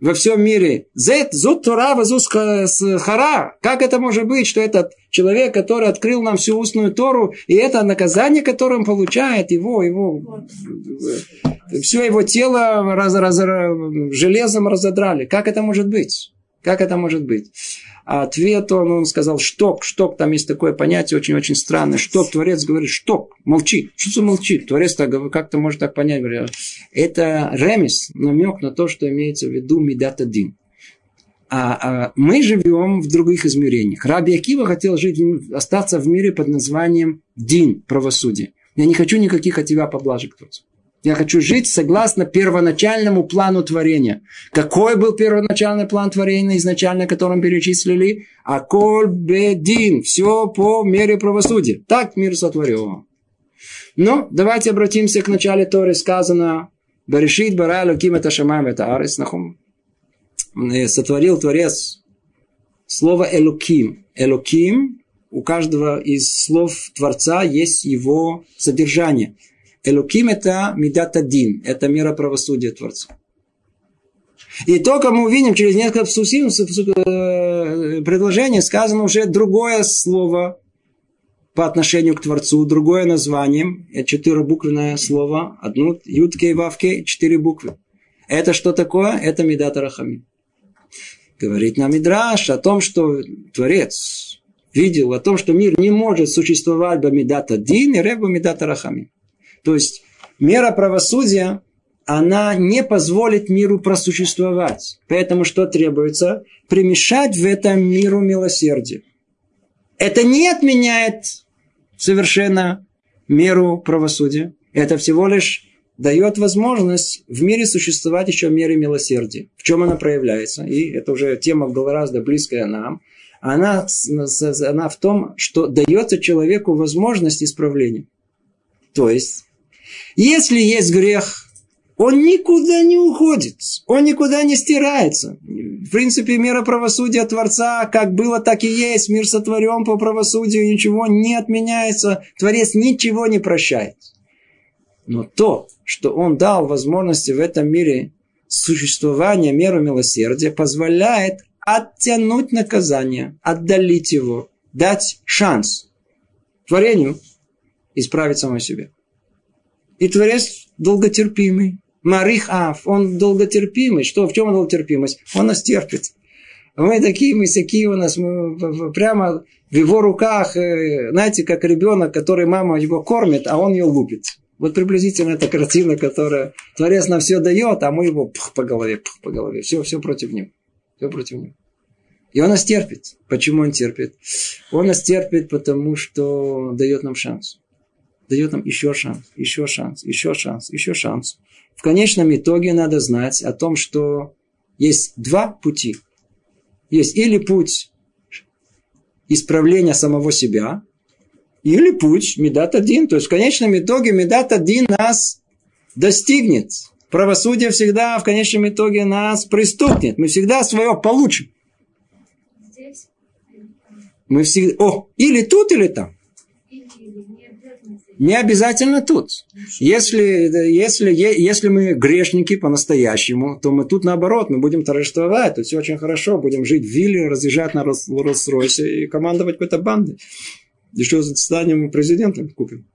во всем мире. Зет, зут тура, вазус хара. Как это может быть, что этот человек, который открыл нам всю устную Тору, и это наказание, которое он получает, его, его, все его тело раз, раз, железом разодрали. Как это может быть? Как это может быть? А ответ он, он сказал, шток, шток, там есть такое понятие очень-очень странное. Шток, Творец говорит, шток, молчи. Что молчит? Творец как-то может так понять. Говорит, это ремес, намек на то, что имеется в виду мидат адин. А, а мы живем в других измерениях. Раби Акива хотел жить, остаться в мире под названием дин, правосудие. Я не хочу никаких от тебя поблажек, Творец. Я хочу жить согласно первоначальному плану творения. Какой был первоначальный план творения, изначально, которым перечислили? Аколь бедин. Все по мере правосудия. Так мир сотворен. Но давайте обратимся к началу Торы. Сказано, Берешит бара Элоким эт ашамаим вэт аарец. Сотворил Творец. Слово Элоким. Элоким. У каждого из слов Творца есть его содержание. Элоким – это мидат адин, это мера правосудия Творца. И только мы увидим, через несколько предложений сказано уже другое слово по отношению к Творцу, другое название, четырехбуквенное слово, одну юткей, вавкей, четыре буквы. Это что такое? Это мидат рахамим. Говорит нам Мидраш о том, что Творец видел, о том, что мир не может существовать бо мидат адин и реб бо мидат рахамим. То есть, мера правосудия, она не позволит миру просуществовать. Поэтому что требуется? Примешать в этом миру милосердие. Это не отменяет совершенно меру правосудия. Это всего лишь дает возможность в мире существовать еще в мере милосердия. В чем она проявляется? И это уже тема гораздо близкая нам. Она, она в том, что дается человеку возможность исправления. То есть, если есть грех, он никуда не уходит, он никуда не стирается. В принципе, мера правосудия Творца, как было, так и есть. Мир сотворен по правосудию, ничего не отменяется. Творец ничего не прощает. Но то, что он дал возможности в этом мире существования меры милосердия, позволяет оттянуть наказание, отдалить его, дать шанс творению исправить самой себе. И Творец долготерпимый. Марих Аф. Он долготерпимый. Что? В чем долготерпимость? Он нас терпит. Мы такие, мы всякие у нас. Мы прямо в его руках. Знаете, как ребенок, который мама его кормит, а он ее лупит. Вот приблизительно эта картина, которая Творец нам все дает, а мы его пх, по голове, пх, по голове. Все, все против него. Все против него. И он нас терпит. Почему он терпит? Он нас терпит, потому что дает нам шанс. Дает нам еще шанс, еще шанс, еще шанс, еще шанс. В конечном итоге надо знать о том, что есть два пути. Есть или путь исправления самого себя, или путь мидат адин. То есть в конечном итоге мидат адин нас достигнет. Правосудие всегда в конечном итоге нас пристукнет. Мы всегда свое получим. Здесь? Мы всегда... О, или тут, или там. Не обязательно тут. Если, если, если мы грешники по-настоящему, то мы тут наоборот, мы будем торжествовать. Тут все очень хорошо. Будем жить в вилле, разъезжать на Роллс-Ройсе и командовать какой-то бандой. Еще станем президентом, купим.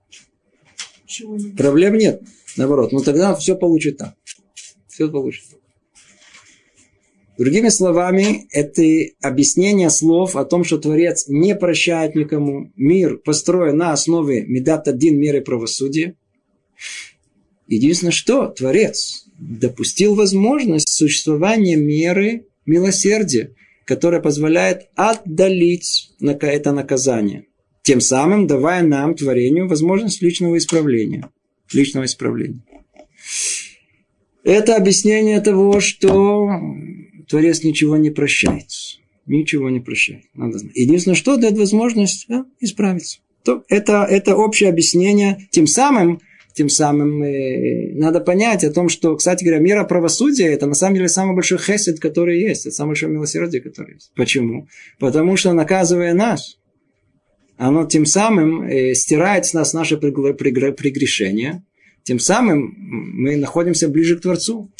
Нет. Проблем нет. Наоборот. Но тогда все получит там. Все получит. Другими словами, это объяснение слов о том, что Творец не прощает никому. Мир построен на основе мидат адин, меры правосудия. Единственное, что Творец допустил возможность существования меры милосердия, которая позволяет отдалить это наказание. Тем самым давая нам, творению, возможность личного исправления. Личного исправления. Это объяснение того, что Творец ничего не прощает. ничего не прощает. Надо знать. Единственное, что дает возможность, да, исправиться. То это, это общее объяснение. Тем самым, тем самым надо понять о том, что, кстати говоря, мера правосудия – это на самом деле самый большой хесед, который есть. Это самое большое милосердие, которое есть. Почему? Потому что, наказывая нас, оно тем самым стирает с нас наше прегрешение. Тем самым мы находимся ближе к Творцу.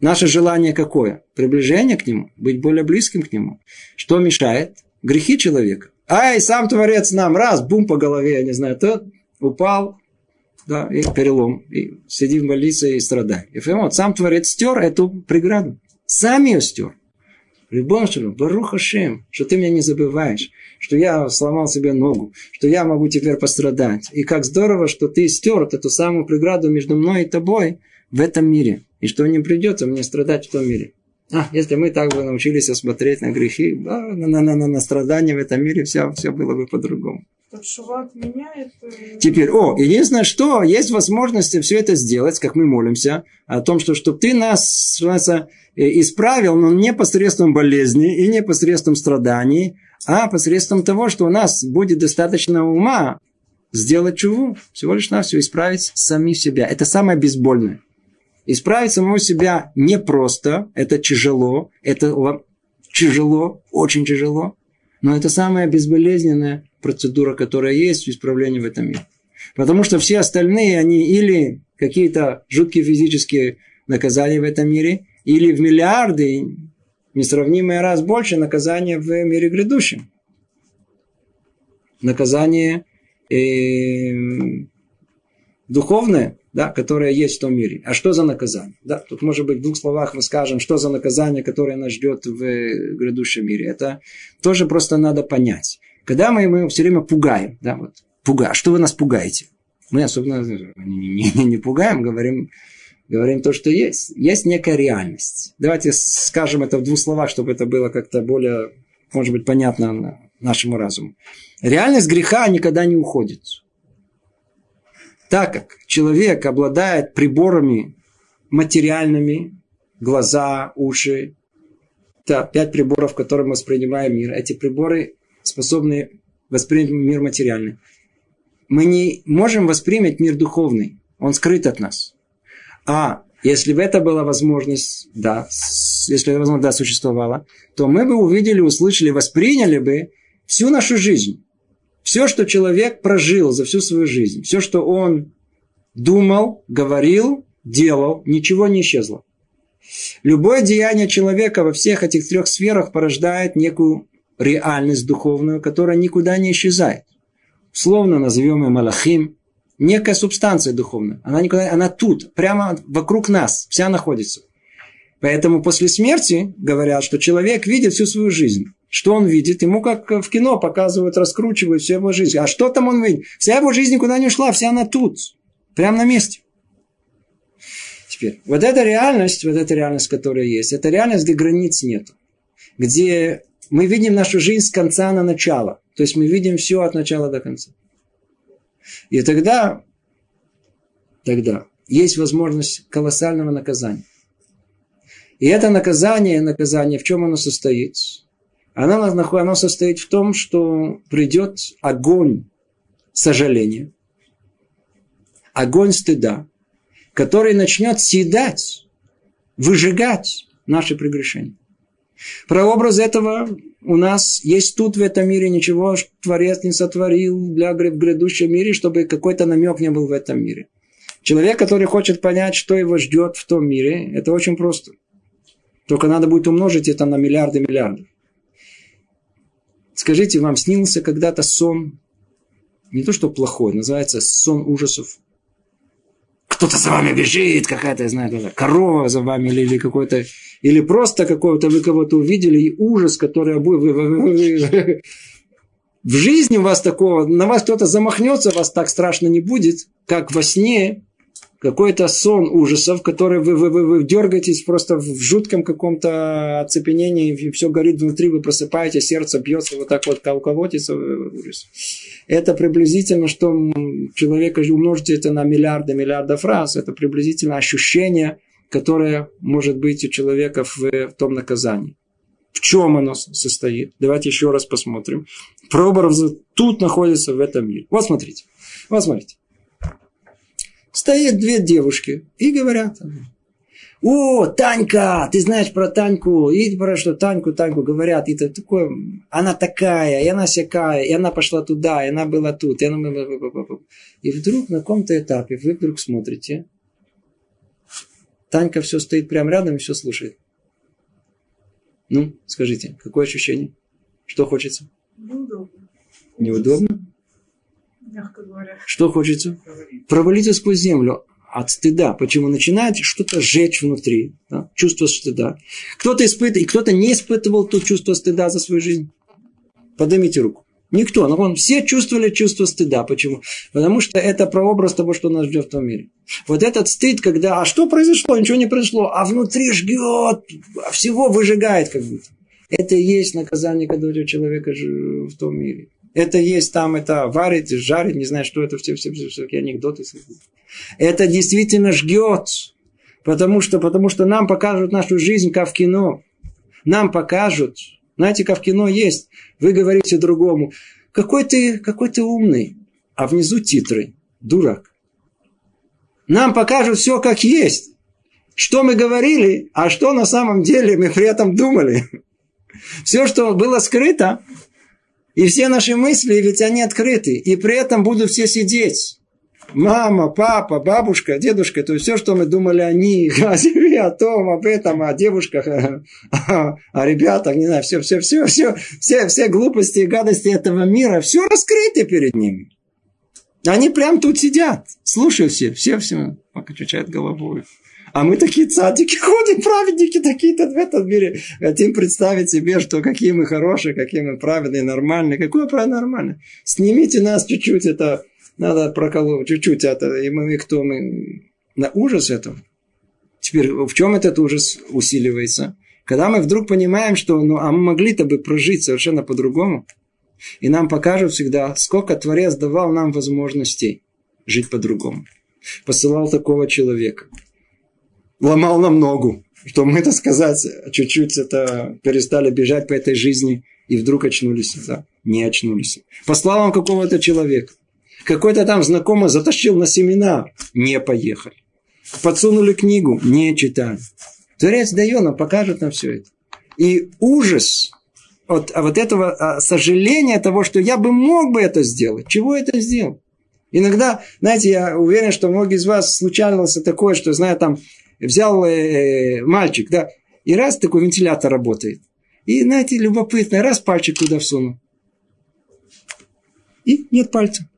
Наше желание какое? Приближение к Нему, быть более близким к Нему. Что мешает? Грехи человека. Ай, сам Творец нам, раз, бум по голове, я не знаю, то упал, да, и перелом, и сидим в больнице и страдаем. И вот сам Творец стер эту преграду. Сам ее стер. Любовь, Барух Ашем, что ты меня не забываешь, что я сломал себе ногу, что я могу теперь пострадать. И как здорово, что ты стер эту самую преграду между мной и тобой в этом мире. И что не придется мне страдать в том мире. А, если мы так бы научились смотреть на грехи, на, на, на, на страдания в этом мире, все, все было бы по-другому. Теперь, о, единственное, что есть возможность все это сделать, как мы молимся, о том, что чтобы ты нас, нас исправил, но не посредством болезни и не посредством страданий, а посредством того, что у нас будет достаточно ума сделать чуву, всего лишь навсего исправить самих себя. Это самое безбольное. Исправить самого себя непросто, это тяжело, это тяжело, очень тяжело, но это самая безболезненная процедура, которая есть в исправлении в этом мире. Потому что все остальные, они или какие-то жуткие физические наказания в этом мире, или в миллиарды, несравнимый раз больше наказания в мире грядущем. Наказание э, духовное, да, которое есть в том мире. А что за наказание? Да, тут, может быть, в двух словах мы скажем, что за наказание, которое нас ждет в грядущем мире. Это тоже просто надо понять. Когда мы, мы все время пугаем, да, вот, пуга, что вы нас пугаете? Мы особенно не, не, не пугаем, говорим, говорим то, что есть. Есть некая реальность. Давайте скажем это в двух словах, чтобы это было как-то более, может быть, понятно нашему разуму. Реальность греха никогда не уходит. Так как человек обладает приборами материальными, глаза, уши, это пять приборов, которые мы воспринимаем мир, эти приборы способны воспринять мир материальный. Мы не можем воспринять мир духовный, он скрыт от нас. А если бы это была возможность, да, если бы возможность да, существовала, то мы бы увидели, услышали, восприняли бы всю нашу жизнь. Все, что человек прожил за всю свою жизнь, все, что он думал, говорил, делал, ничего не исчезло. Любое деяние человека во всех этих трех сферах порождает некую реальность духовную, которая никуда не исчезает. Словно назовем ее малахим, некая субстанция духовная. Она, никуда, она тут, прямо вокруг нас, вся находится. Поэтому после смерти говорят, что человек видит всю свою жизнь. Что он видит? Ему как в кино показывают, раскручивают всю его жизнь. А что там он видит? Вся его жизнь никуда не ушла, вся она тут. Прямо на месте. Теперь, вот эта реальность, вот эта реальность, которая есть, это реальность, где границ нет. Где мы видим нашу жизнь с конца на начало. То есть мы видим все от начала до конца. И тогда, тогда есть возможность колоссального наказания. И это наказание, наказание, в чем оно состоит? Оно, оно состоит в том, что придет огонь сожаления, огонь стыда, который начнет съедать, выжигать наши прегрешения. Прообраз этого у нас есть тут в этом мире ничего, что Творец не сотворил для, в грядущем мире, чтобы какой-то намек не был в этом мире. Человек, который хочет понять, что его ждет в том мире, это очень просто. Только надо будет умножить это на миллиарды миллиардов. Скажите, вам снился когда-то сон, не то что плохой, называется сон ужасов. Кто-то за вами бежит, какая-то, я знаю, корова за вами, или, или какой-то, или просто какой-то вы кого-то увидели, и ужас, который вы... В жизни у вас такого, на вас кто-то замахнется, вас так страшно не будет, как во сне какой-то сон ужасов, который вы, вы, вы, вы дергаетесь просто в жутком каком-то оцепенении, и все горит внутри, вы просыпаетесь, сердце бьется, вот так вот колоколотится. Это приблизительно, что человека, умножите это на миллиарды, миллиардов раз, это приблизительно ощущение, которое может быть у человека в, в том наказании. В чем оно состоит? Давайте еще раз посмотрим. Проба тут находится в этом мире. Вот смотрите. Вот смотрите. Стоят две девушки и говорят: о, Танька, ты знаешь про Таньку, и про что Таньку, Таньку говорят, и такое, она такая, и она сякая, и она пошла туда, и она была тут, и она... И вдруг на каком-то этапе вы вдруг смотрите, Танька все стоит прямо рядом и все слушает. Ну, скажите, какое ощущение? Что хочется? Неудобно. Неудобно? Мягко говоря. Что хочется? Провалить. Провалиться сквозь землю. От стыда. Почему? Начинает что-то жечь внутри. Да? Чувство стыда. Кто-то испытывает, и кто-то не испытывал то чувство стыда за свою жизнь. Поднимите руку. Никто. Но вон, все чувствовали чувство стыда. Почему? Потому что это прообраз того, что нас ждет в том мире. Вот этот стыд, когда, а что произошло? Ничего не произошло. А внутри жгет. Всего выжигает как будто. Это и есть наказание, когда у человека в том мире. Это есть там, это варит, жарит, не знаю, что это, все, все, все, все анекдоты. Это действительно жгет, потому что, потому что нам покажут нашу жизнь, как в кино. Нам покажут, знаете, как в кино есть. Вы говорите другому: какой ты, какой ты умный, а внизу титры: дурак. Нам покажут все, как есть. Что мы говорили, а что на самом деле мы при этом думали. Все, что было скрыто. И все наши мысли, ведь они открыты. И при этом будут все сидеть. Мама, папа, бабушка, дедушка. То есть, все, что мы думали о них, о себе, о том, об этом, о девушках, о, о, о ребятах, не знаю, все, все, все, все, все, все глупости и гадости этого мира, все раскрыто перед ними. Они прям тут сидят. Слушают все, все, все, покачают головой. А мы такие цадики ходим, праведники такие-то в этом мире. Хотим представить себе, что какие мы хорошие, какие мы праведные, нормальные. Какое правильно нормальное? Снимите нас чуть-чуть, это надо проколоть, чуть-чуть это. И мы, и кто мы? На ужас этого. Теперь, в чем этот ужас усиливается? Когда мы вдруг понимаем, что, ну, а мы могли-то бы прожить совершенно по-другому. И нам покажут всегда, сколько Творец давал нам возможностей жить по-другому. Посылал такого человека. Ломал нам ногу, что мы, так сказать, чуть-чуть это перестали бежать по этой жизни и вдруг очнулись, да? Не очнулись. Послал нам какого-то человека. Какой-то там знакомый затащил на семинар. Не поехали. Подсунули книгу. Не читали. Творец дает нам, покажет нам все это. И ужас от вот этого сожаления того, что я бы мог бы это сделать. Чего это сделал? Иногда, знаете, я уверен, что многие из вас случалось такое, что, знаю, там взял э, мальчик, да, и раз такой вентилятор работает. И, знаете, любопытно, раз пальчик туда всунул. И нет пальца.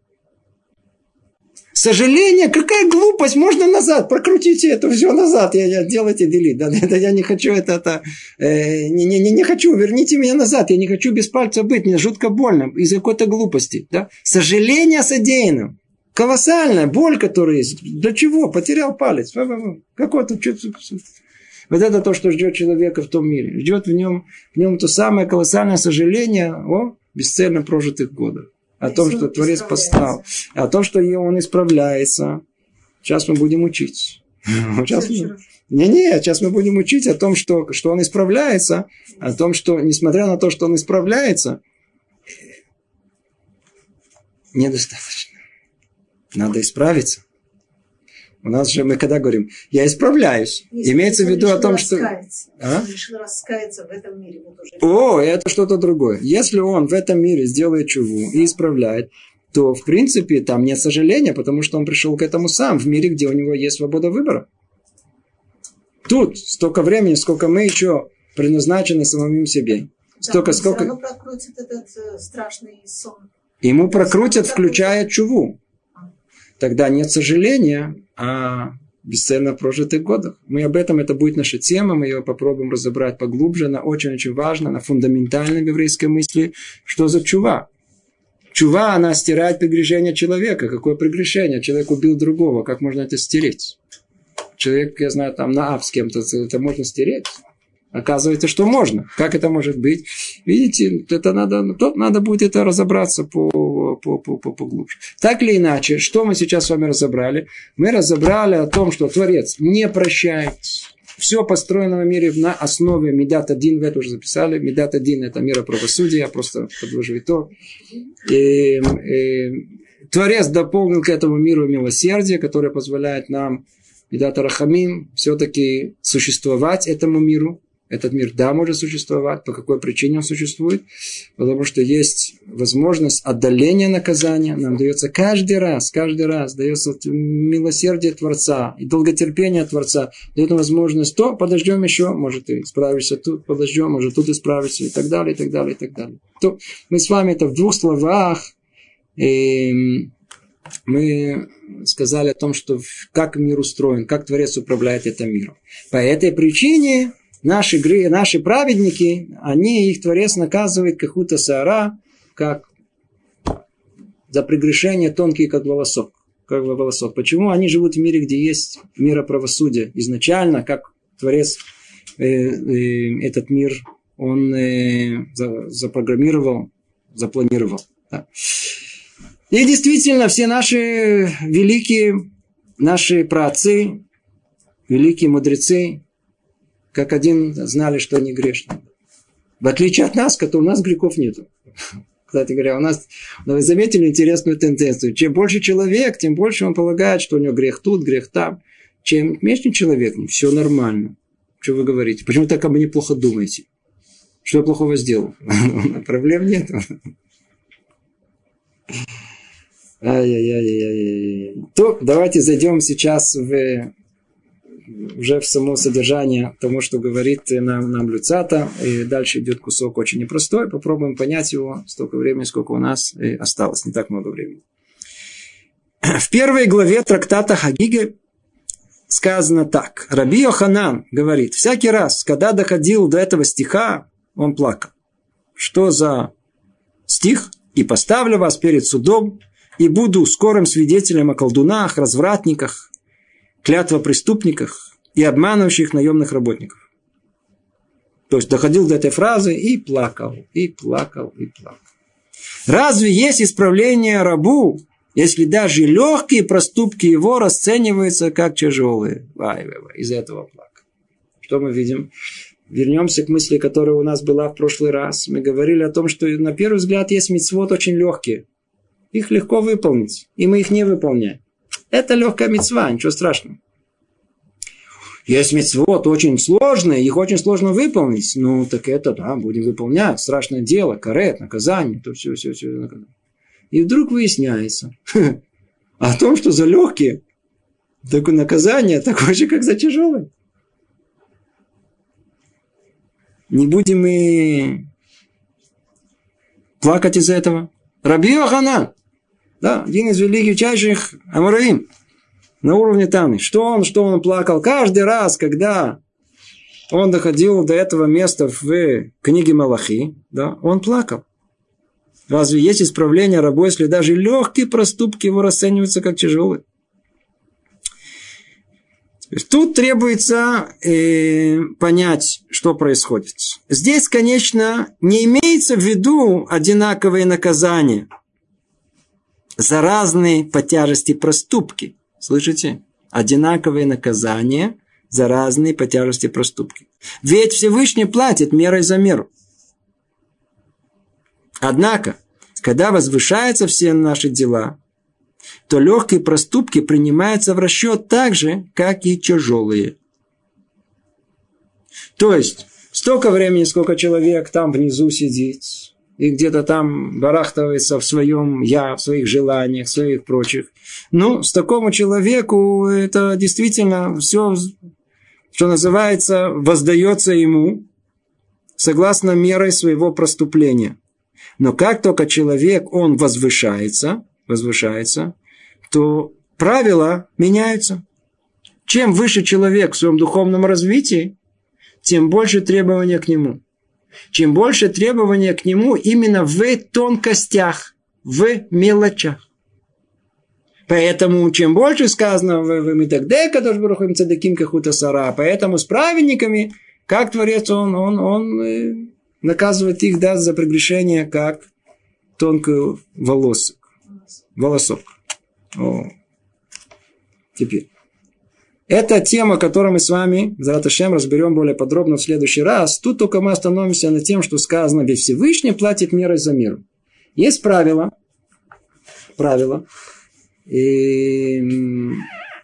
Сожаление, какая глупость, можно назад, прокрутите это все назад, я, я делайте делить. Да, это, я не хочу это, это э, не, не, не хочу, верните меня назад, я не хочу без пальца быть, мне жутко больно, из-за какой-то глупости. Да? Сожаление о содеянном. Колоссальная боль, которая есть. Для чего? Потерял палец. Какой-то... Вот это то, что ждет человека в том мире. Ждет в нем, в нем то самое колоссальное сожаление о бесцельно прожитых годах. О том, что Творец поставил. О том, что он исправляется. Сейчас мы будем учить. Не-не, сейчас мы будем учить о том, что он исправляется. О том, что, несмотря на то, что он исправляется, недостаточно. Надо исправиться. У нас же, мы когда говорим, я исправляюсь. Если имеется в виду о том, что... А? Решил раскаяться в этом мире. Вот уже... О, это что-то другое. Если он в этом мире сделает чуву и исправляет, то, в принципе, там нет сожаления, потому что он пришел к этому сам, в мире, где у него есть свобода выбора. Тут столько времени, сколько мы еще предназначены самим себе. Столько, да, сколько... Все равно прокрутит этот страшный сон. Ему прокрутят, включая чуву. Тогда нет сожаления о бесцельно прожитых годах. Мы об этом, это будет наша тема, мы ее попробуем разобрать поглубже, она очень-очень важна, она фундаментальна в еврейской мысли. Что за чува? Чува, она стирает прегрешение человека. Какое прегрешение? Человек убил другого, как можно это стереть? Человек, я знаю, там на ав с кем-то, это можно стереть? Оказывается, что можно. Как это может быть? Видите, это надо, надо будет это разобраться по, по, по, по, поглубже. Так или иначе, что мы сейчас с вами разобрали? Мы разобрали о том, что Творец не прощает. Все построено в мире на основе Медат-один, вы это уже записали. Медат-один – это мера правосудия, просто подвожу итог. И, и, Творец дополнил к этому миру милосердие, которое позволяет нам, Медат-Рахамим, все-таки существовать этому миру. Этот мир, да, может существовать. По какой причине он существует? Потому что есть возможность отдаления наказания. Нам дается каждый раз, каждый раз дается милосердие Творца и долготерпение Творца. Дает нам возможность, то подождем еще, может и справишься тут, подождем, может тут и справишься, и так далее, и так далее, и так далее. То мы с вами это в двух словах. И мы сказали о том, что как мир устроен, как Творец управляет этим миром. По этой причине... Наши, наши праведники, они, их Творец наказывает кахута саара, как за прегрешение тонкие, как волосок, как волосок. Почему они живут в мире, где есть мироправосудие? Изначально, как Творец э, э, этот мир, он э, за, запрограммировал, запланировал. Да. И действительно, все наши великие, наши праотцы, великие мудрецы, как один, знали, что они грешны. В отличие от нас, у нас грехов нет. Кстати говоря, у нас, вы заметили интересную тенденцию. Чем больше человек, тем больше он полагает, что у него грех тут, грех там. Чем меньше человек, все нормально. Что вы говорите? Почему так обо мне плохо думаете? Что я плохого сделал? Проблем нет. Ай-яй-яй-яй-яй. То давайте зайдем сейчас в... уже в само содержание тому, что говорит нам, нам Люцатто. И дальше идет кусок очень непростой. Попробуем понять его столько времени, сколько у нас осталось. Не так много времени. В первой главе трактата Хагиги сказано так. Раби Йоханан говорит, всякий раз, когда доходил до этого стиха, он плакал. Что за стих? «И поставлю вас перед судом, и буду скорым свидетелем о колдунах, развратниках, клятва преступниках и обманывающих наемных работников». То есть доходил до этой фразы и плакал, и плакал, и плакал. Разве есть исправление рабу, если даже легкие проступки его расцениваются как тяжелые? Из-за этого плакал. Что мы видим? Вернемся к мысли, которая у нас была в прошлый раз. Мы говорили о том, что на первый взгляд есть мицвот очень легкие. Их легко выполнить, и мы их не выполняем. Это легкая мицва, ничего страшного. Есть мицвот очень сложные, их очень сложно выполнить. Ну, так это, да, будем выполнять. Страшное дело, карет, наказание, то все, все, все. Наказание. И вдруг выясняется о том, что за легкие такое наказание, такое же, как за тяжелые. Не будем мы плакать из-за этого. Раби Йоханан. Да, один из великих учащих Амораим на уровне Танны. Что он, что он плакал каждый раз, когда он доходил до этого места в книге Малахи, да, он плакал. Разве есть исправление рабу, если даже легкие проступки его расцениваются как тяжелые? Тут требуется э, понять, что происходит. Здесь, конечно, не имеется в виду одинаковые наказания за разные по тяжести проступки. Слышите? Одинаковые наказания за разные по тяжести проступки. Ведь Всевышний платит мерой за меру. Однако, когда возвышаются все наши дела, то легкие проступки принимаются в расчет так же, как и тяжелые. То есть, столько времени, сколько человек там внизу сидит, и где-то там барахтывается в своем я, в своих желаниях, в своих прочих. Ну, с такому человеку это действительно все, что называется, воздается ему согласно мерой своего проступления. Но как только человек, он возвышается, возвышается, то правила меняются. Чем выше человек в своем духовном развитии, тем больше требования к нему. Чем больше требования к нему именно в тонкостях, в мелочах. Поэтому, чем больше сказано в Митагде, Кадош Бараху им цадиким кахута сара, поэтому с праведниками, как Творец, он, он, он наказывает их, да, за прегрешение, как тонкую волосок. Волосок. О. Теперь. Это тема, которую мы с вами, Зат Ашем, разберем более подробно в следующий раз. Тут только мы остановимся на тем, что сказано, ведь Всевышний платит мерой за мир. Есть правило, правило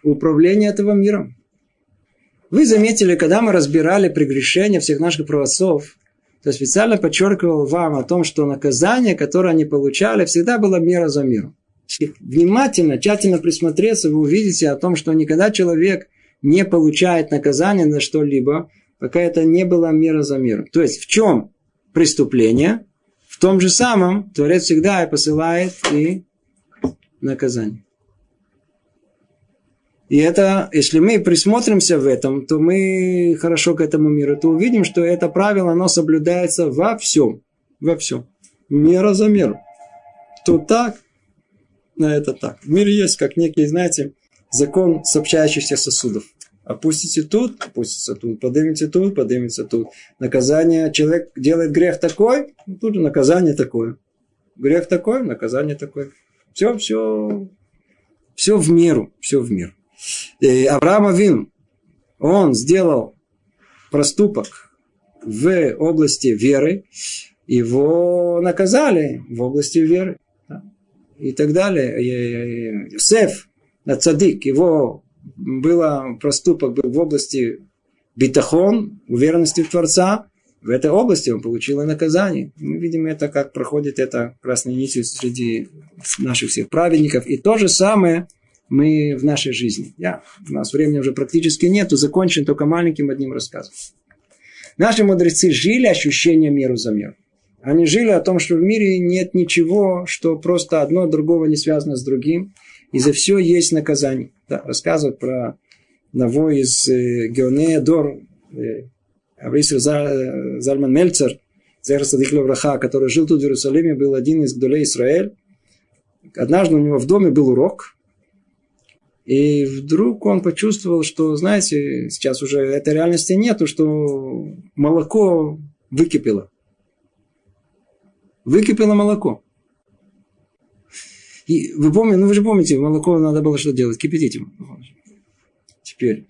управления этого миром. Вы заметили, когда мы разбирали прегрешения всех наших праотцов, то специально подчеркивал вам о том, что наказание, которое они получали, всегда было мера за миром. Внимательно, тщательно присмотреться, вы увидите о том, что никогда человек не получает наказание на что-либо, пока это не было мера за миром. То есть, в чем преступление? В том же самом Творец всегда и посылает и наказание. И это, если мы присмотримся в этом, то мы хорошо к этому миру, то увидим, что это правило, оно соблюдается во всем. Во всем. Мера за меру. Тут так, на это так. В мире есть, как некий, знаете, закон сообщающихся сосудов. Опустите тут, опустится тут, поднимите тут, поднимется тут. Наказание, человек делает грех такой, тут же наказание такое. Грех такой, наказание такое. Все, все, все в меру, все в меру. И Авраам Авину, он сделал проступок в области веры, его наказали в области веры. И так далее. Йосеф ха-Цадик, его было проступок был в области битахон, уверенности в Творца. В этой области он получил и наказание. Мы видим это, как проходит это красной нитью среди наших всех праведников. И то же самое мы в нашей жизни. Я, у нас времени уже практически нету, закончен только маленьким одним рассказом. Наши мудрецы жили ощущение миру за мир. Они жили о том, что в мире нет ничего, что просто одно другого не связано с другим. И за все есть наказание. Да, рассказывают про одного из э, Геонея, Дор, э, Абрисер Зальман Мельцер, Садих Левраха, который жил тут в Иерусалиме, был один из Гдолей Исраэль. Однажды у него в доме был урок. И вдруг он почувствовал, что, знаете, сейчас уже этой реальности нету, что молоко выкипело. Выкипело молоко. И вы помните, ну вы же помните, молоко надо было что делать? Кипятить его. Теперь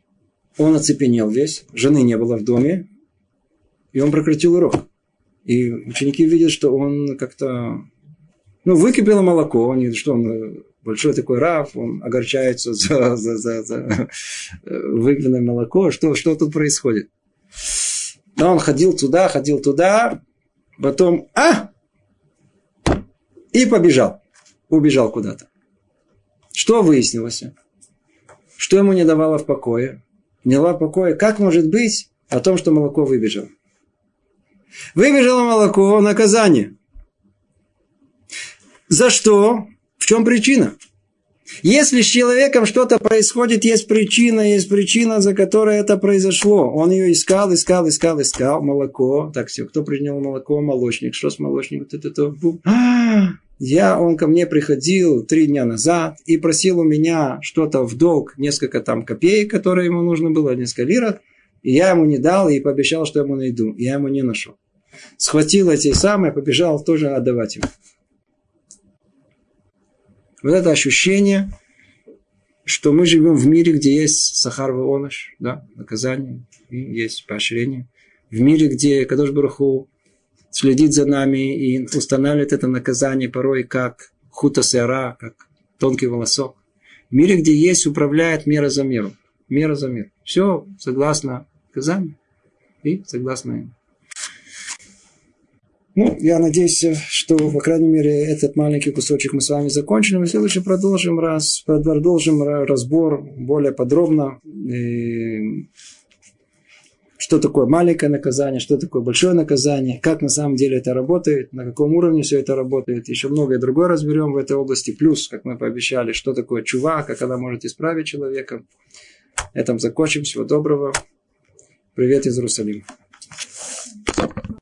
он оцепенел весь, жены не было в доме, и он прекратил урок. И ученики видят, что он как-то... Ну, выкипело молоко, он, что он большой такой рав, он огорчается за, за, за, за выкипленное молоко, что, что тут происходит? Но он ходил туда, ходил туда, потом... А! И побежал. Убежал куда-то. Что выяснилось? Что ему не давало в покое? Не давало в покое. Как может быть о том, что молоко выбежало? Выбежало молоко, наказание. За что? В чем причина? Если с человеком что-то происходит, есть причина, есть причина, за которой это произошло. Он ее искал, искал, искал, искал. Молоко. Так, все. Кто принял молоко? Молочник. Что с молочником? Я, он ко мне приходил три дня назад и просил у меня что-то в долг, несколько там копеек, которые ему нужно было, несколько лиров. И я ему не дал и пообещал, что я ему найду. Я ему не нашел. Схватил эти самые, побежал тоже отдавать ему. Вот это ощущение, что мы живем в мире, где есть сахар ве-оныш, да, наказание, и есть поощрение. В мире, где Кадош Бараху следит за нами и устанавливает это наказание порой как хута сера, как тонкий волосок. В мире, где есть, управляет мера за меру. Мера за меру. Все согласно наказанию и согласно им. Ну, я надеюсь, что, по крайней мере, этот маленький кусочек мы с вами закончили. Мы в следующем продолжим, раз, продолжим разбор более подробно. И что такое маленькое наказание, что такое большое наказание, как на самом деле это работает, на каком уровне все это работает. Еще многое другое разберем в этой области. Плюс, как мы пообещали, что такое чува, как она может исправить человека. На этом закончим. Всего доброго. Привет из Иерусалима.